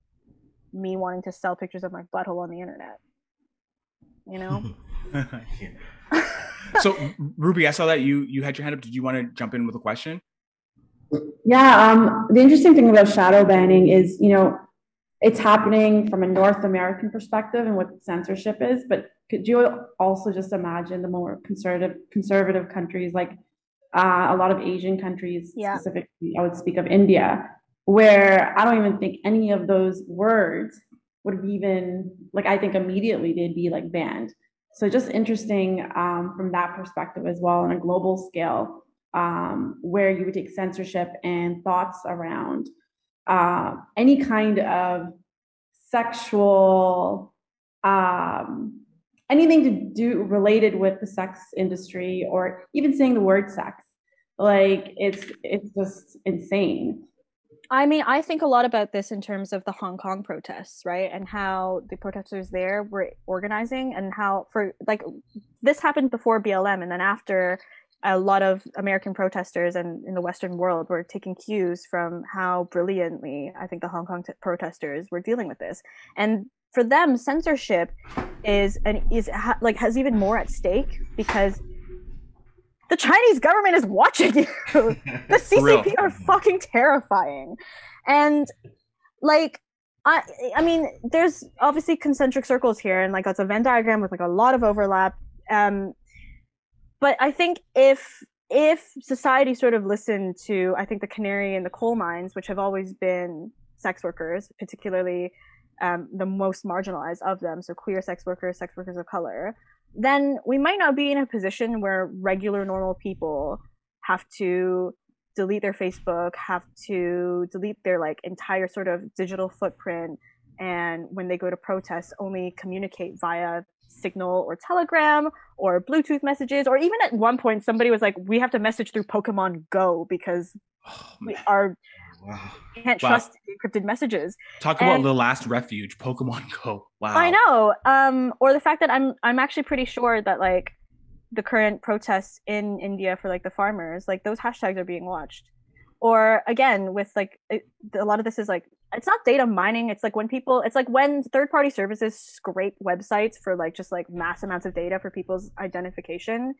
me wanting to sell pictures of my butthole on the internet. You know? yeah. So, Ruby, I saw that you you had your hand up. Did you want to jump in with a question? Yeah, um, the interesting thing about shadow banning is, you know, it's happening from a North American perspective and what censorship is, but could you also just imagine the more conservative conservative countries, like uh, a lot of Asian countries, yeah. specifically, I would speak of India, where I don't even think any of those words would be even, like, I think immediately they'd be, like, banned. So just interesting um, from that perspective as well on a global scale, um, where you would take censorship and thoughts around uh, any kind of sexual, um, anything to do related with the sex industry, or even saying the word sex. Like, it's it's just insane. I mean, I think a lot about this in terms of the Hong Kong protests, right? And how the protesters there were organizing, and how for, like, this happened before B L M, and then after, a lot of American protesters and in the Western world were taking cues from how brilliantly I think the Hong Kong t- protesters were dealing with this. And for them, censorship is an is ha- like has even more at stake, because the Chinese government is watching you. The C C P are fucking terrifying. And, like, I I mean, there's obviously concentric circles here, and, like, that's a Venn diagram with, like, a lot of overlap. Um, but I think if if society sort of listened to, I think, the canary in the coal mines, which have always been sex workers, particularly um, the most marginalized of them, so queer sex workers, sex workers of color, then we might not be in a position where regular, normal people have to delete their Facebook, have to delete their like entire sort of digital footprint, and when they go to protests, only communicate via Signal or Telegram or Bluetooth messages, or even at one point somebody was like, we have to message through Pokemon Go because oh, we are wow. we can't wow. trust encrypted messages. Talk and, about the last refuge, Pokemon Go. Wow. I know. Um, or the fact that I'm I'm actually pretty sure that like the current protests in India for like the farmers, like those hashtags are being watched. Or again, with like it, a lot of this is like, it's not data mining. It's like when people, it's like when third-party services scrape websites for like just like mass amounts of data for people's identification.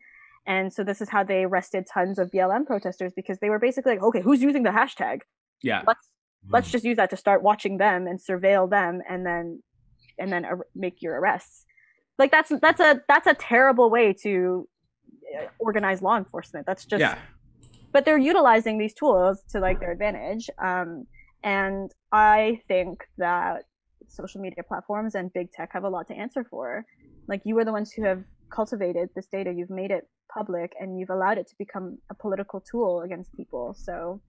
And so this is how they arrested tons of B L M protesters, because they were basically like, okay, who's using the hashtag? Yeah. Let's mm. let's just use that to start watching them and surveil them, and then and then ar- make your arrests. Like that's that's a that's a terrible way to organize law enforcement. That's just. Yeah. But they're utilizing these tools to like their advantage. Um, and I think that social media platforms and big tech have a lot to answer for. Like, you are the ones who have cultivated this data, you've made it public, and you've allowed it to become a political tool against people. So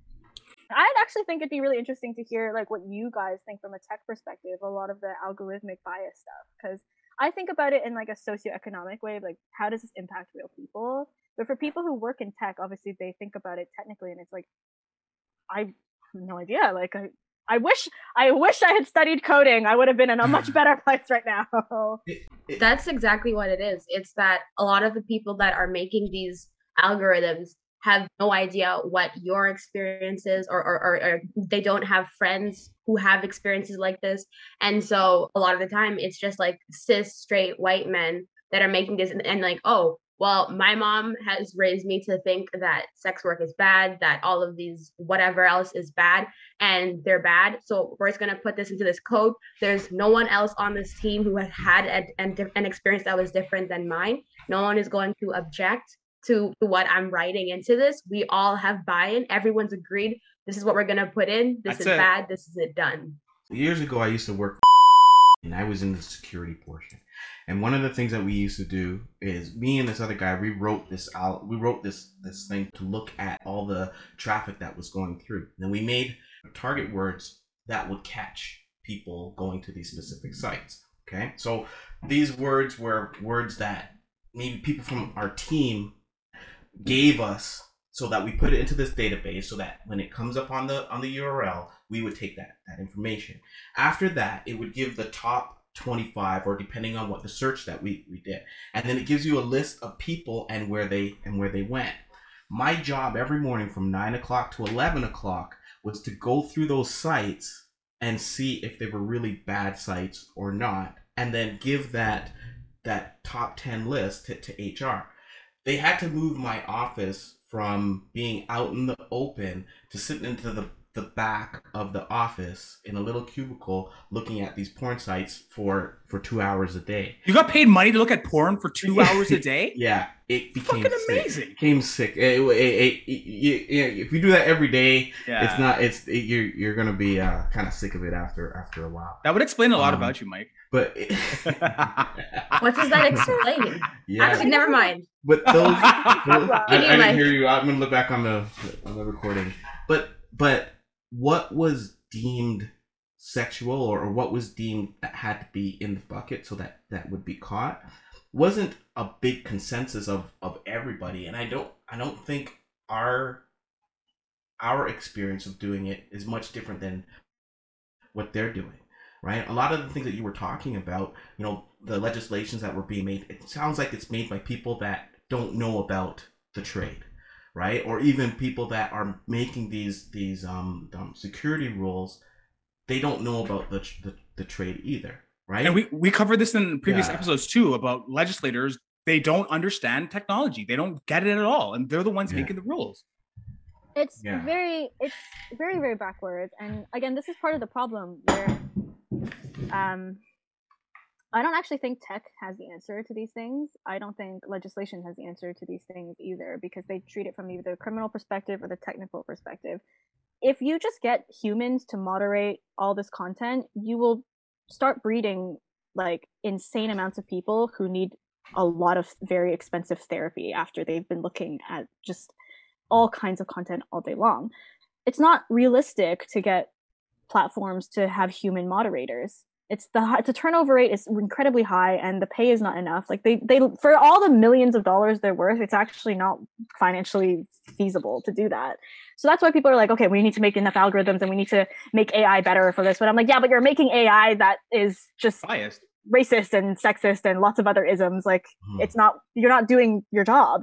I'd actually think it'd be really interesting to hear like what you guys think from a tech perspective, a lot of the algorithmic bias stuff, because I think about it in like a socioeconomic way, like how does this impact real people? But for people who work in tech, obviously they think about it technically, and it's like, I have no idea. Like, I, I wish, I wish I had studied coding. I would have been in a much better place right now. That's exactly what it is. It's that a lot of the people that are making these algorithms have no idea what your experience is, or, or, or, or they don't have friends who have experiences like this. And so a lot of the time it's just like cis, straight, white men that are making this and, and like, oh, well, my mom has raised me to think that sex work is bad, that all of these whatever else is bad, and they're bad. So we're just going to put this into this code. There's no one else on this team who has had a, an, an experience that was different than mine. No one is going to object to what I'm writing into this. We all have buy-in. Everyone's agreed. This is what we're going to put in. This That's is it. bad. This is it done. Years ago, I used to work and I was in the security portion. And one of the things that we used to do is me and this other guy, we wrote this out. We wrote this, this thing to look at all the traffic that was going through. And then we made target words that would catch people going to these specific sites. Okay. So these words were words that maybe people from our team gave us, so that we put it into this database, so that when it comes up on the on the U R L, we would take that that information. After that, it would give the top twenty-five, or depending on what the search that we we did, and then it gives you a list of people and where they and where they went. My job every morning from nine o'clock to eleven o'clock was to go through those sites and see if they were really bad sites or not, and then give that that top ten list to, to H R. They had to move my office from being out in the open to sitting into the, the back of the office in a little cubicle looking at these porn sites for, for two hours a day. You got paid money to look at porn for two hours a day? Yeah. It became fucking sick. amazing. It became sick. It, it, it, it, it, if you do that every day, yeah. it's not. It's it, you're you're gonna be uh, kind of sick of it after after a while. That would explain a lot um, about you, Mike. But it, what does that explain? Yeah. Actually, never mind. But those, those I, I didn't hear you. I'm gonna look back on the on the recording. But but what was deemed sexual, or, or what was deemed that had to be in the bucket, so that that would be caught, wasn't a big consensus of, of everybody. And I don't I don't think our our experience of doing it is much different than what they're doing, right? A lot of the things that you were talking about, you know, the legislations that were being made, it sounds like it's made by people that don't know about the trade, right? Or even people that are making these these um, um security rules, they don't know about the the, the trade either. Right. And we, we covered this in previous yeah. episodes too, about legislators. They don't understand technology. They don't get it at all. And they're the ones yeah. making the rules. It's yeah. very, it's very, very backwards. And again, this is part of the problem where um, I don't actually think tech has the answer to these things. I don't think legislation has the answer to these things either, because they treat it from either the criminal perspective or the technical perspective. If you just get humans to moderate all this content, you will start breeding like insane amounts of people who need a lot of very expensive therapy after they've been looking at just all kinds of content all day long. It's not realistic to get platforms to have human moderators. It's the the turnover rate is incredibly high, and the pay is not enough. Like they they for all the millions of dollars they're worth, it's actually not financially feasible to do that. So that's why people are like, okay, we need to make enough algorithms, and we need to make A I better for this. But I'm like, yeah, but you're making A I that is just biased, racist, and sexist, and lots of other isms. Like mm. it's not you're not doing your job.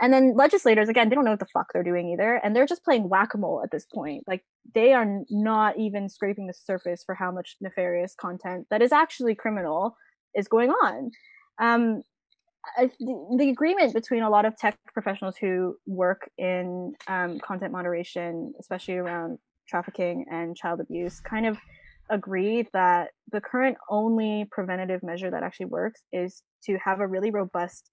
And then legislators, again, they don't know what the fuck they're doing either. And they're just playing whack-a-mole at this point. Like, they are not even scraping the surface for how much nefarious content that is actually criminal is going on. Um, I, the, the agreement between a lot of tech professionals who work in um, content moderation, especially around trafficking and child abuse, kind of agree that the current only preventative measure that actually works is to have a really robust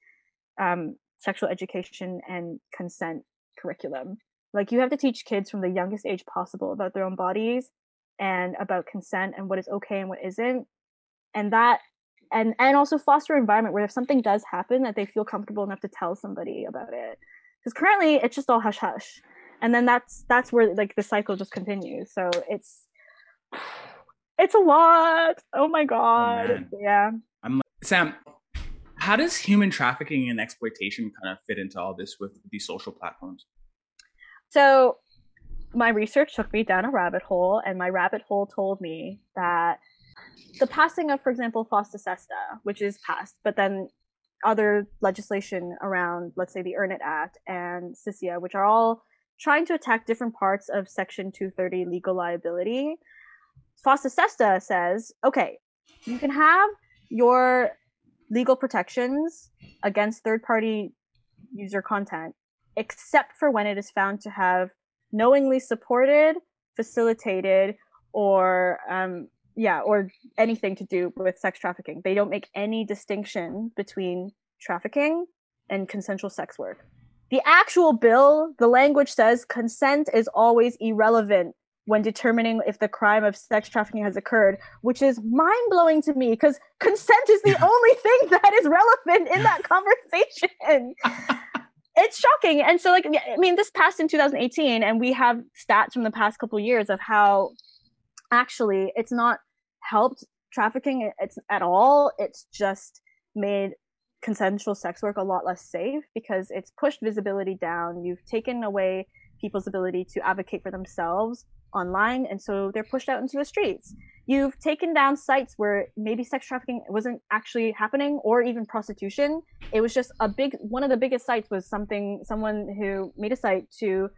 um sexual education and consent curriculum. Like, you have to teach kids from the youngest age possible about their own bodies and about consent and what is okay and what isn't. And that, and, and also foster an environment where if something does happen, that they feel comfortable enough to tell somebody about it. Because currently it's just all hush hush. And then that's, that's where like the cycle just continues. So it's, it's a lot. Oh my God. Oh, man. Yeah. I'm like, Sam, how does human trafficking and exploitation kind of fit into all this with these social platforms? So my research took me down a rabbit hole, and my rabbit hole told me that the passing of, for example, FOSTA-SESTA, which is passed, but then other legislation around, let's say, the EARN IT Act and C S A M, which are all trying to attack different parts of Section two thirty legal liability. FOSTA-SESTA says, okay, you can have your legal protections against third-party user content, except for when it is found to have knowingly supported, facilitated, or um, yeah, or anything to do with sex trafficking. They don't make any distinction between trafficking and consensual sex work. The actual bill, the language says consent is always irrelevant when determining if the crime of sex trafficking has occurred, which is mind-blowing to me because consent is the only thing that is relevant in that conversation. It's shocking. And so, like, I mean, this passed in two thousand eighteen, and we have stats from the past couple of years of how actually it's not helped trafficking it's at all. It's just made consensual sex work a lot less safe because it's pushed visibility down. You've taken away people's ability to advocate for themselves online, and so they're pushed out into the streets. You've taken down sites where maybe sex trafficking wasn't actually happening, or even prostitution. It was just a big one of the biggest sites was something someone who made a site to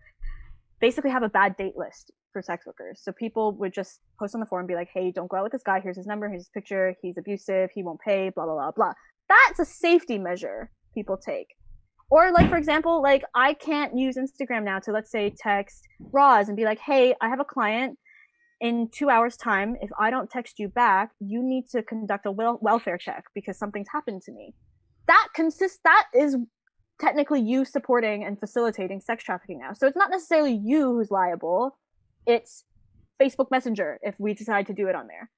basically have a bad date list for sex workers. So people would just post on the forum and be like, hey, don't go out with this guy, here's his number, here's his picture, he's abusive, he won't pay, blah blah blah blah. That's a safety measure people take. Or, like, for example, like, I can't use Instagram now to, let's say, text Roz and be like, hey, I have a client in two hours time. If I don't text you back, you need to conduct a wel- welfare check because something's happened to me. That consists, that is technically you supporting and facilitating sex trafficking now. So it's not necessarily you who's liable. It's Facebook Messenger if we decide to do it on there.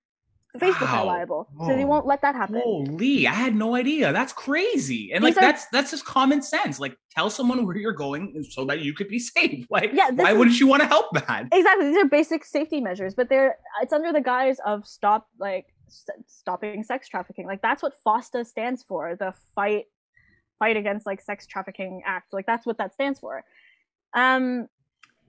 Facebook's wow. not liable, so oh. they won't let that happen. Holy, I had no idea. That's crazy. And These like are, that's that's just common sense. Like, tell someone where you're going so that you could be safe. Like, yeah, why is, wouldn't you want to help that? Exactly. These are basic safety measures, but they're it's under the guise of stop like st- stopping sex trafficking. Like, that's what FOSTA stands for. The fight fight against like sex trafficking act. Like, that's what that stands for. Um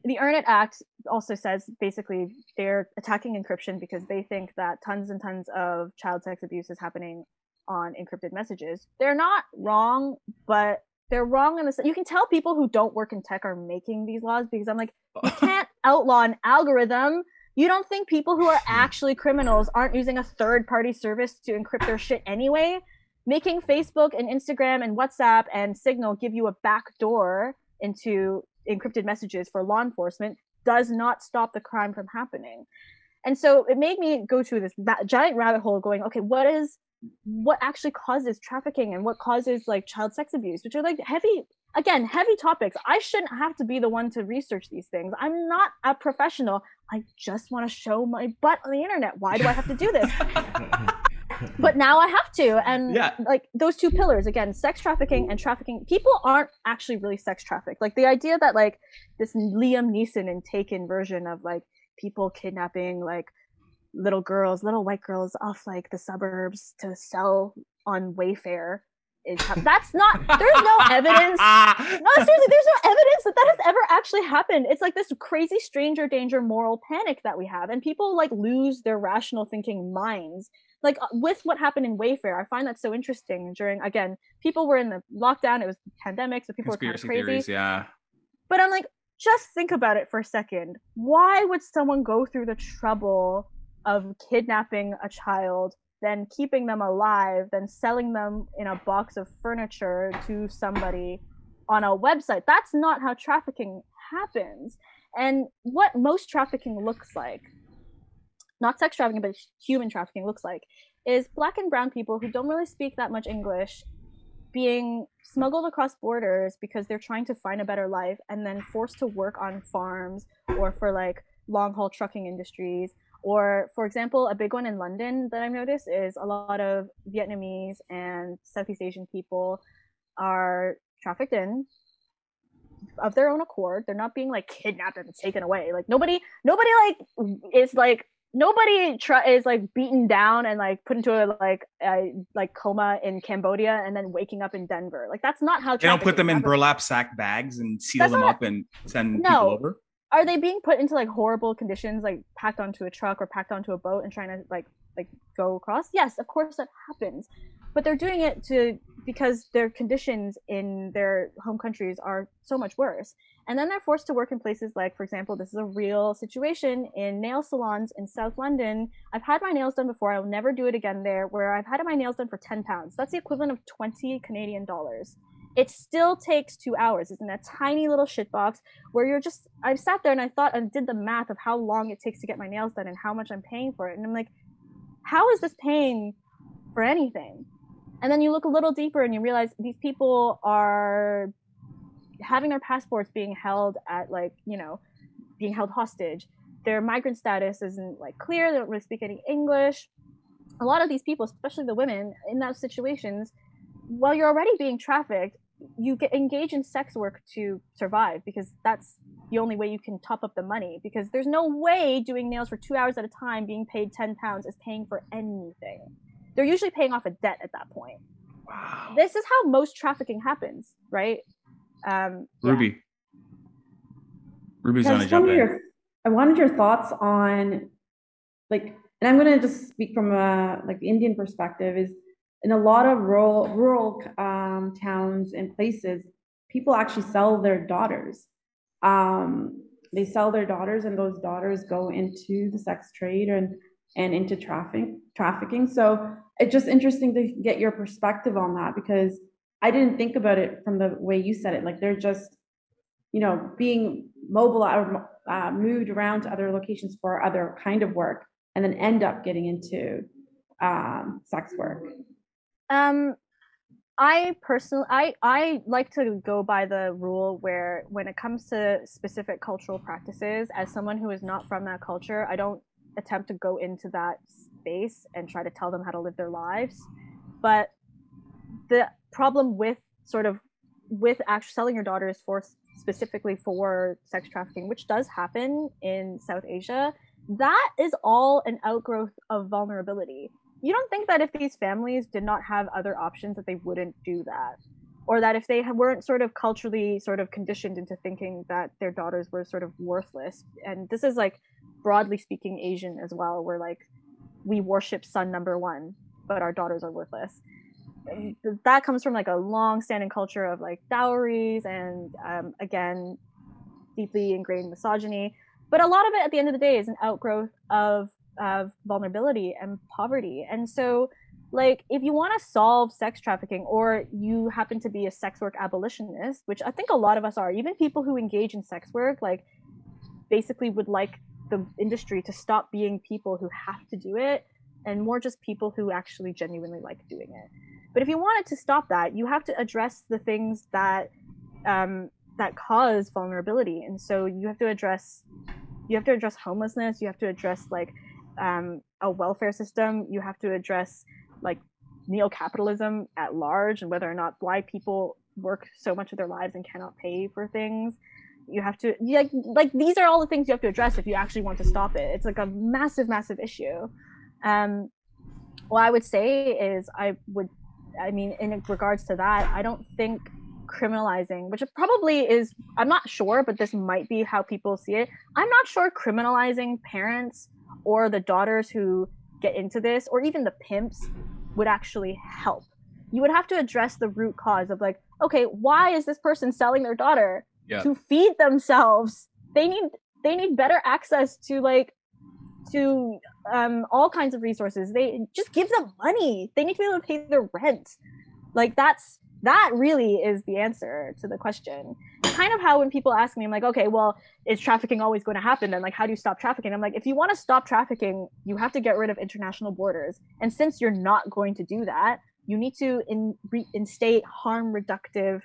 The EARN IT Act also says basically they're attacking encryption because they think that tons and tons of child sex abuse is happening on encrypted messages. They're not wrong, but they're wrong in the sense. You can tell people who don't work in tech are making these laws because I'm like, you can't outlaw an algorithm. You don't think people who are actually criminals aren't using a third-party service to encrypt their shit anyway? Making Facebook and Instagram and WhatsApp and Signal give you a backdoor into encrypted messages for law enforcement does not stop the crime from happening. And so it made me go through this ba- giant rabbit hole going, okay, what is, what actually causes trafficking and what causes like child sex abuse, which are like heavy, again, heavy topics. I shouldn't have to be the one to research these things. I'm not a professional. I just want to show my butt on the internet. Why do I have to do this? but now I have to. And yeah. like those two pillars, again, sex trafficking and trafficking, people aren't actually really sex trafficked. Like the idea that like this Liam Neeson and Taken version of like people kidnapping like little girls, little white girls off like the suburbs to sell on Wayfair. Is, that's not, there's no evidence. No, seriously, there's no evidence that that has ever actually happened. It's like this crazy stranger danger moral panic that we have, and people like lose their rational thinking minds. Like with what happened in Wayfair, I find that so interesting. During, again, people were in the lockdown, it was the pandemic, so people Conspiracy were kind of crazy. Theories, yeah. But I'm like, just think about it for a second. Why would someone go through the trouble of kidnapping a child, then keeping them alive, then selling them in a box of furniture to somebody on a website? That's not how trafficking happens. And what most trafficking looks like, not sex trafficking, but human trafficking looks like, is Black and brown people who don't really speak that much English being smuggled across borders because they're trying to find a better life, and then forced to work on farms or for like long-haul trucking industries. Or, for example, a big one in London that I've noticed is a lot of Vietnamese and Southeast Asian people are trafficked in of their own accord. They're not being like kidnapped and taken away. Like nobody, nobody like is like nobody tra- is like beaten down and like put into a like a, like coma in Cambodia and then waking up in Denver. Like that's not how. They don't put them in burlap sack bags and seal that's them not, up and send no. people over. Are they being put into like horrible conditions, like packed onto a truck or packed onto a boat and trying to like like go across? Yes, of course that happens, but they're doing it to because their conditions in their home countries are so much worse, and then they're forced to work in places like, for example, this is a real situation in nail salons in South London. I've had my nails done before. I'll never do it again there. Where I've had my nails done for ten pounds. That's the equivalent of twenty Canadian dollars. It still takes two hours. It's in a tiny little shit box where you're just, I sat there and I thought, I did the math of how long it takes to get my nails done and how much I'm paying for it. And I'm like, how is this paying for anything? And then you look a little deeper and you realize these people are having their passports being held at like, you know, being held hostage. Their migrant status isn't like clear. They don't really speak any English. A lot of these people, especially the women in those situations, while you're already being trafficked, you get engage in sex work to survive, because that's the only way you can top up the money, because there's no way doing nails for two hours at a time being paid ten pounds is paying for anything. They're usually paying off a debt at that point. Wow. This is how most trafficking happens, right? Um, Ruby. Yeah. Ruby's on a jump in. I wanted your thoughts on, like, and I'm going to just speak from a, like, Indian perspective, is in a lot of rural, rural um, towns and places, people actually sell their daughters. Um, they sell their daughters, and those daughters go into the sex trade and, and into traffic, trafficking. So it's just interesting to get your perspective on that, because I didn't think about it from the way you said it. Like they're just, you know, being mobilized, uh, moved around to other locations for other kind of work, and then end up getting into um, sex work. Um, I personally, I, I like to go by the rule where when it comes to specific cultural practices, as someone who is not from that culture, I don't attempt to go into that space and try to tell them how to live their lives. But the problem with sort of with actually selling your daughters for specifically for sex trafficking, which does happen in South Asia, that is all an outgrowth of vulnerability. You don't think that if these families did not have other options that they wouldn't do that, or that if they weren't sort of culturally sort of conditioned into thinking that their daughters were sort of worthless. And this is like broadly speaking Asian as well, where like we worship son number one, but our daughters are worthless. That comes from like a long-standing culture of like dowries and um, again, deeply ingrained misogyny. But a lot of it at the end of the day is an outgrowth of of vulnerability and poverty. And so like if you want to solve sex trafficking, or you happen to be a sex work abolitionist, which I think a lot of us are, even people who engage in sex work like basically would like the industry to stop being people who have to do it and more just people who actually genuinely like doing it. But if you wanted to stop that, you have to address the things that um that cause vulnerability. And so you have to address you have to address homelessness, you have to address like Um, a welfare system, you have to address like neo-capitalism at large and whether or not black people work so much of their lives and cannot pay for things. You have to, like, like these are all the things you have to address if you actually want to stop it. It's like a massive, massive issue. Um, what I would say is I would, I mean, in regards to that, I don't think criminalizing, which it probably is, I'm not sure, but this might be how people see it. I'm not sure criminalizing parents or the daughters who get into this, or even the pimps, would actually help. You would have to address the root cause of like, okay, why is this person selling their daughter yeah. to feed themselves? They need they need better access to like to um, all kinds of resources. They just give them money. They need to be able to pay their rent. Like that's that really is the answer to the question. Kind of how when people ask me, I'm like, okay, well, is trafficking always going to happen? And like, how do you stop trafficking? I'm like, if you want to stop trafficking, you have to get rid of international borders. And since you're not going to do that, you need to in, reinstate harm reductive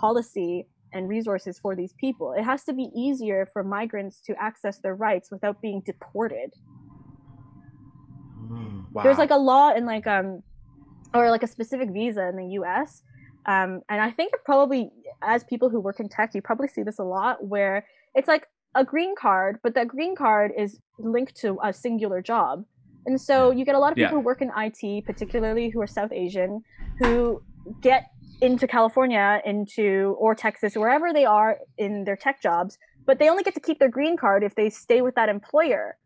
policy and resources for these people. It has to be easier for migrants to access their rights without being deported. Mm, wow. There's like a law in like um, or like a specific visa in the U S. Um, and I think it probably, as people who work in tech, you probably see this a lot where it's like a green card, but that green card is linked to a singular job. And so you get a lot of people yeah. who work in I T, particularly who are South Asian, who get into California, into or Texas, wherever they are in their tech jobs, but they only get to keep their green card if they stay with that employer.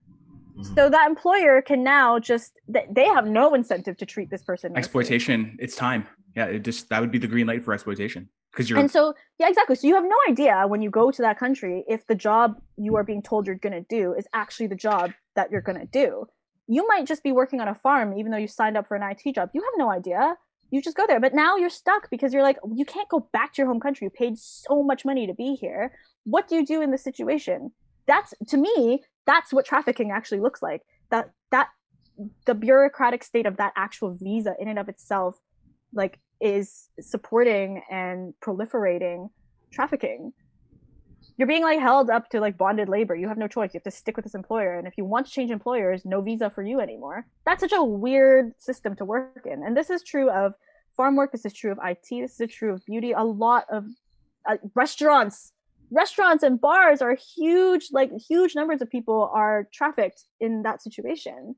So that employer can now just, they have no incentive to treat this person. Exploitation, it's time. Yeah, it just, that would be the green light for exploitation. Because you're. And so, yeah, exactly. So you have no idea when you go to that country, if the job you are being told you're going to do is actually the job that you're going to do. You might just be working on a farm, even though you signed up for an I T job. You have no idea. You just go there. But now you're stuck because you're like, you can't go back to your home country. You paid so much money to be here. What do you do in this situation? That's, to me, that's what trafficking actually looks like. That that the bureaucratic state of that actual visa in and of itself, like, is supporting and proliferating trafficking. You're being like held up to like bonded labor. You have no choice. You have to stick with this employer. And if you want to change employers, no visa for you anymore. That's such a weird system to work in. And this is true of farm work. This is true of I T. This is true of beauty. A lot of uh, restaurants. Restaurants and bars are huge, like huge numbers of people are trafficked in that situation.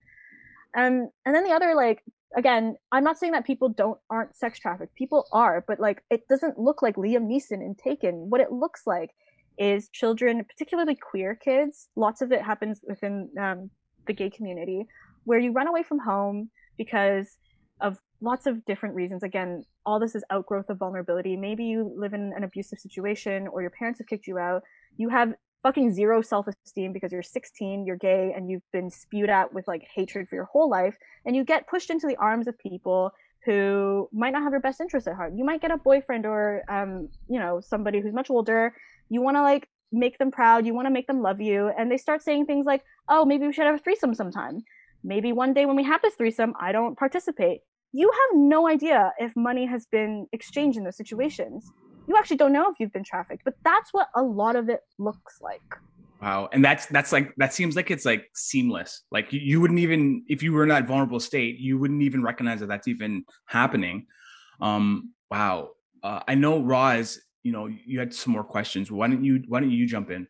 Um, and then the other, like, again, I'm not saying that people don't aren't sex trafficked. People are, but like, it doesn't look like Liam Neeson in Taken. What it looks like is children, particularly queer kids, lots of it happens within um, the gay community, where you run away from home because of lots of different reasons. Again, all this is outgrowth of vulnerability. Maybe you live in an abusive situation or your parents have kicked you out. You have fucking zero self-esteem because you're sixteen, you're gay, and you've been spewed at with like hatred for your whole life. And you get pushed into the arms of people who might not have your best interests at heart. You might get a boyfriend or, um, you know, somebody who's much older. You want to like make them proud. You want to make them love you. And they start saying things like, oh, maybe we should have a threesome sometime. Maybe one day when we have this threesome, I don't participate. You have no idea if money has been exchanged in those situations. You actually don't know if you've been trafficked, but that's what a lot of it looks like. Wow. And that's, that's like, that seems like it's like seamless. Like you, you wouldn't even, if you were in that vulnerable state, you wouldn't even recognize that that's even happening. Um, wow. Uh, I know Roz, you know, you had some more questions. Why don't you, why don't you jump in?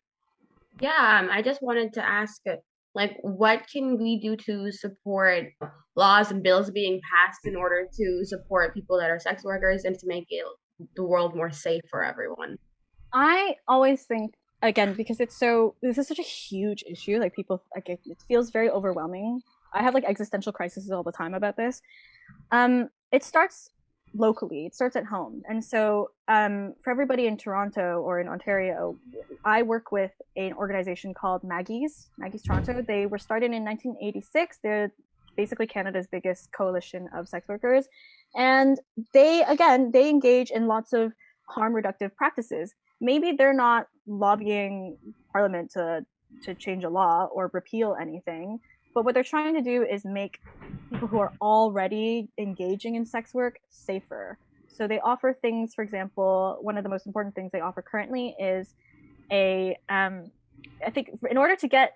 Yeah. Um, I just wanted to ask it. Like, what can we do to support laws and bills being passed in order to support people that are sex workers and to make it, the world more safe for everyone? I always think, again, because it's so, this is such a huge issue. Like people, like it, it feels very overwhelming. I have like existential crises all the time about this. Um, it starts locally. It starts at home. And so um, for everybody in Toronto or in Ontario, I work with an organization called Maggie's, Maggie's Toronto. They were started in nineteen eighty-six. They're basically Canada's biggest coalition of sex workers. And they, again, they engage in lots of harm reductive practices. Maybe they're not lobbying Parliament to, to change a law or repeal anything. But what they're trying to do is make people who are already engaging in sex work safer. So they offer things, for example, one of the most important things they offer currently is a, um, I think in order to get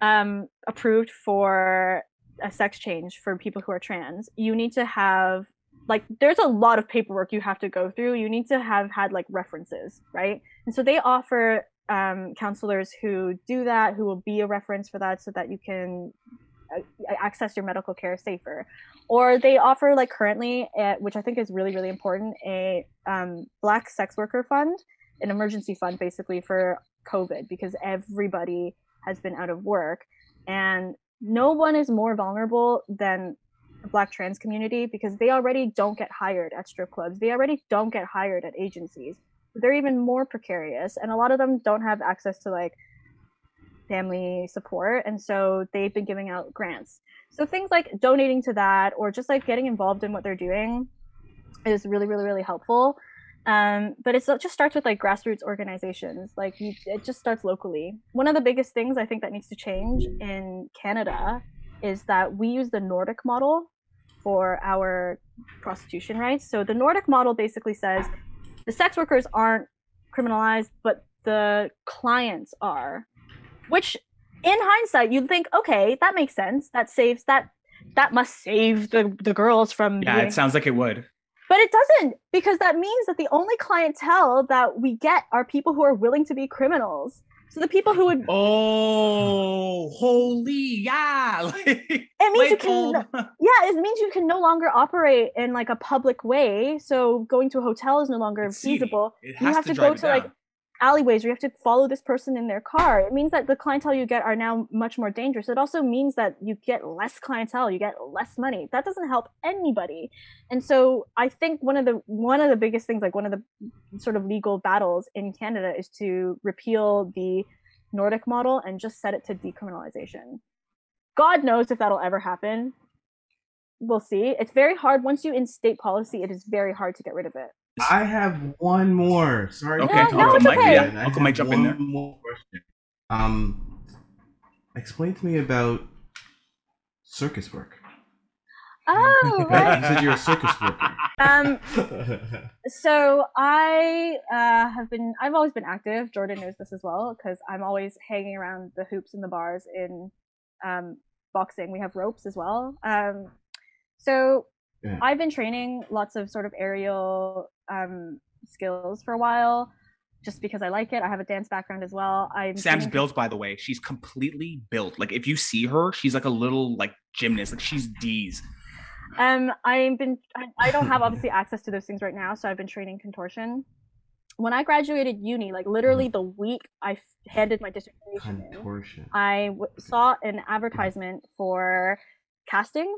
um, approved for a sex change for people who are trans, you need to have, like, there's a lot of paperwork you have to go through. You need to have had, like, references, right? And so they offer um, counselors who do that, who will be a reference for that so that you can uh, access your medical care safer. Or they offer, like, currently, uh, which I think is really, really important, a um, Black sex worker fund, an emergency fund, basically, for COVID, because everybody has been out of work. And no one is more vulnerable than the Black trans community, because they already don't get hired at strip clubs. They already don't get hired at agencies. They're even more precarious. And a lot of them don't have access to, like, family support. And so they've been giving out grants. So things like donating to that, or just, like, getting involved in what they're doing is really, really, really helpful. Um, but it's, it just starts with, like, grassroots organizations. Like, you, it just starts locally. One of the biggest things I think that needs to change in Canada is that we use the Nordic model for our prostitution rights. So the Nordic model basically says the sex workers aren't criminalized, but the clients are, which in hindsight, you'd think, okay, that makes sense. That saves, that that must save the, the girls from... Yeah, being... it sounds like it would. But it doesn't, because that means that the only clientele that we get are people who are willing to be criminals. So the people who would... Oh, holy, yeah. Like, it means you can, yeah, it means you can no longer operate in, like, a public way. So going to a hotel is no longer it's feasible. You have to, to go to, down. like, alleyways, or you have to follow this person in their car. It means that the clientele you get are now much more dangerous. It also means that you get less clientele, you get less money. That doesn't help anybody. And so I think one of the one of the biggest things, like one of the sort of legal battles in Canada, is to repeal the Nordic model and just set it to decriminalization. God knows if that'll ever happen. We'll see. It's very hard. Once you instate policy, it is very hard to get rid of it. I have one more. Sorry. Okay. No, no, Uncle, okay. Mike, yeah. Uncle Mike, jump in there. One more question. Um, explain to me about circus work. Oh, right. You said you're a circus worker. Um, so I uh, have been, I've always been active. Jordan knows this as well, because I'm always hanging around the hoops and the bars in um, boxing. We have ropes as well. Um, so yeah. I've been training lots of sort of aerial um, skills for a while, just because I like it. I have a dance background as well. I'm Sam's training- built, by the way. She's completely built. Like, if you see her, she's like a little, like, gymnast. Like, she's D's. Um, I've been. I, I don't have obviously access to those things right now, so I've been training contortion. When I graduated uni, like, literally the week I handed my dissertation in, I w- saw an advertisement for casting.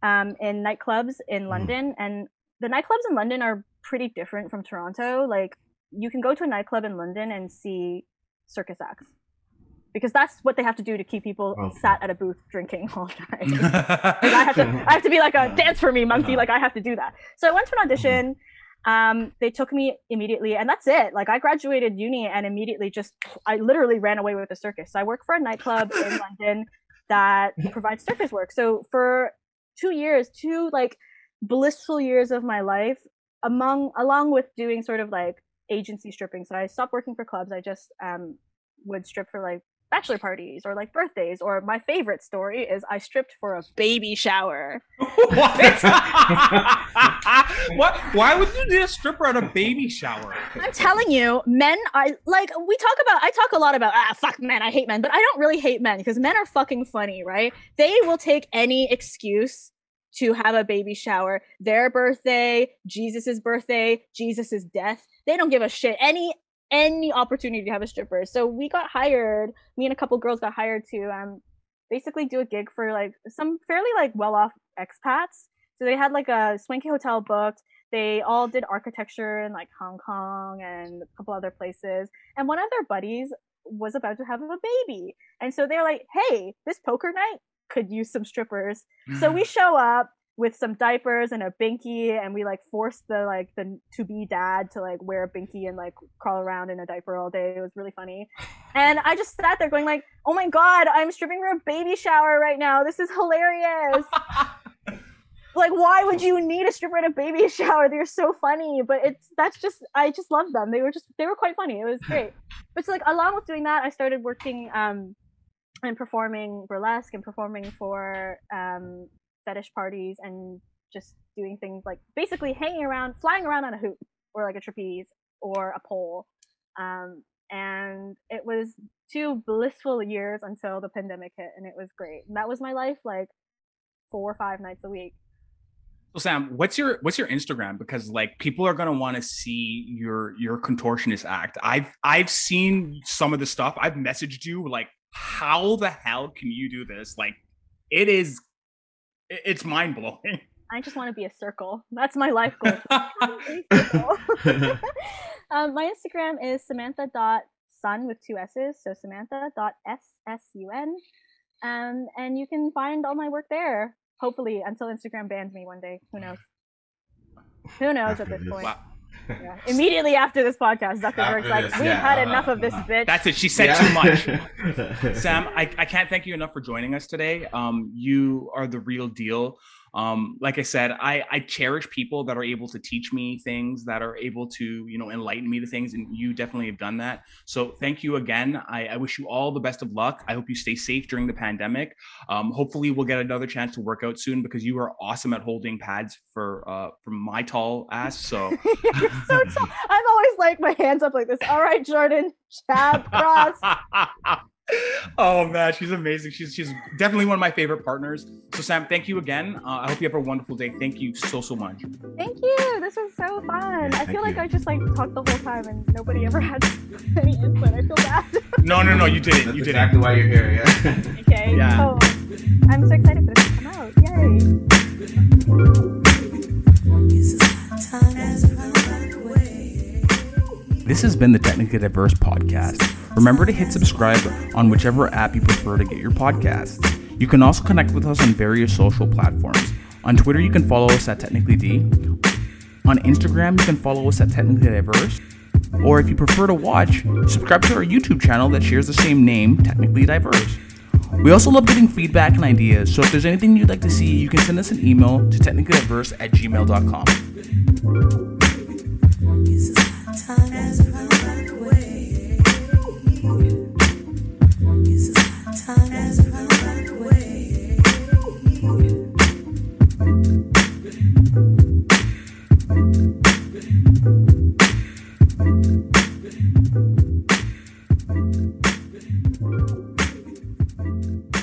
Um, in nightclubs in London, and the nightclubs in London are pretty different from Toronto. Like, you can go to a nightclub in London and see circus acts, because that's what they have to do to keep people oh. sat at a booth drinking all night. I have to, I have to be like a dance for me monkey. Like, I have to do that. So I went to an audition. Um, they took me immediately, and that's it. Like, I graduated uni and immediately just, I literally ran away with the circus. So I work for a nightclub in London that provides circus work. So for two years, two like blissful years of my life, among along with doing sort of like agency stripping. So I stopped working for clubs. I just um, would strip for like bachelor parties or like birthdays. Or my favorite story is I stripped for a baby shower. What? What? Why would you do a stripper at a baby shower? I'm telling you, men are like, we talk about, I talk a lot about, ah, fuck men, I hate men, but I don't really hate men, because men are fucking funny, right? They will take any excuse to have a baby shower. Their birthday, Jesus's birthday, Jesus's death. They don't give a shit. Any any opportunity to have a stripper. So we got hired, me and a couple girls got hired to um basically do a gig for like some fairly like well-off expats. So they had like a swanky hotel booked. They all did architecture in like Hong Kong and a couple other places. And one of their buddies was about to have a baby. And so they're like, hey, this poker night could use some strippers. So we show up with some diapers and a binky, and we like forced the like the to-be dad to like wear a binky and like crawl around in a diaper all day. It was really funny. And I just sat there going like, oh my God, I'm stripping for a baby shower right now. This is hilarious. Like, why would you need a stripper at a baby shower? They're so funny. But it's, that's just, I just love them. They were just, they were quite funny. It was great. But so like along with doing that, I started working um, and performing burlesque and performing for um, fetish parties and just doing things like basically hanging around, flying around on a hoop or like a trapeze or a pole. Um, and it was two blissful years until the pandemic hit, and it was great. And that was my life, like four or five nights a week. So Sam, what's your what's your Instagram? Because like people are gonna want to see your your contortionist act. I've I've seen some of the stuff. I've messaged you like, how the hell can you do this? Like, it is, it's mind blowing. I just want to be a circle. That's my life goal. um, my Instagram is Samantha dot sun with two S's. So Samantha dot S S U N. Um, and you can find all my work there. Hopefully, until Instagram bans me one day. Who knows? Who knows after at this, this. point? Wow. Yeah. Immediately after this podcast, Zuckerberg's like, we've yeah, had uh, enough of this bitch. That's it. She said yeah. too much. Sam, I, I can't thank you enough for joining us today. Um, you are the real deal. Um, like I said, I, I cherish people that are able to teach me things, that are able to, you know, enlighten me to things. And you definitely have done that. So thank you again. I, I wish you all the best of luck. I hope you stay safe during the pandemic. Um, hopefully we'll get another chance to work out soon, because you are awesome at holding pads for, uh, for my tall ass. So, You're so tall. I'm always like my hands up like this. All right, Jordan, jab, cross. Oh man, she's amazing. She's she's definitely one of my favorite partners. So Sam, thank you again. Uh, I hope you have a wonderful day. Thank you so so much. Thank you. This was so fun. Yeah, I feel you. like I just like talked the whole time and nobody ever had any input. I feel bad. No, no, no. You did it. That's you did exactly it. why you're here. Yeah. Okay. Yeah. Oh, I'm so excited for this to come out. Yay. This has been the Technically Diverse Podcast. Remember to hit subscribe on whichever app you prefer to get your podcasts. You can also connect with us on various social platforms. On Twitter, you can follow us at Technically D. On Instagram, you can follow us at Technically Diverse. Or if you prefer to watch, subscribe to our YouTube channel that shares the same name, Technically Diverse. We also love getting feedback and ideas, so if there's anything you'd like to see, you can send us an email to technically diverse at gmail dot com. Time has run away. Time has run away.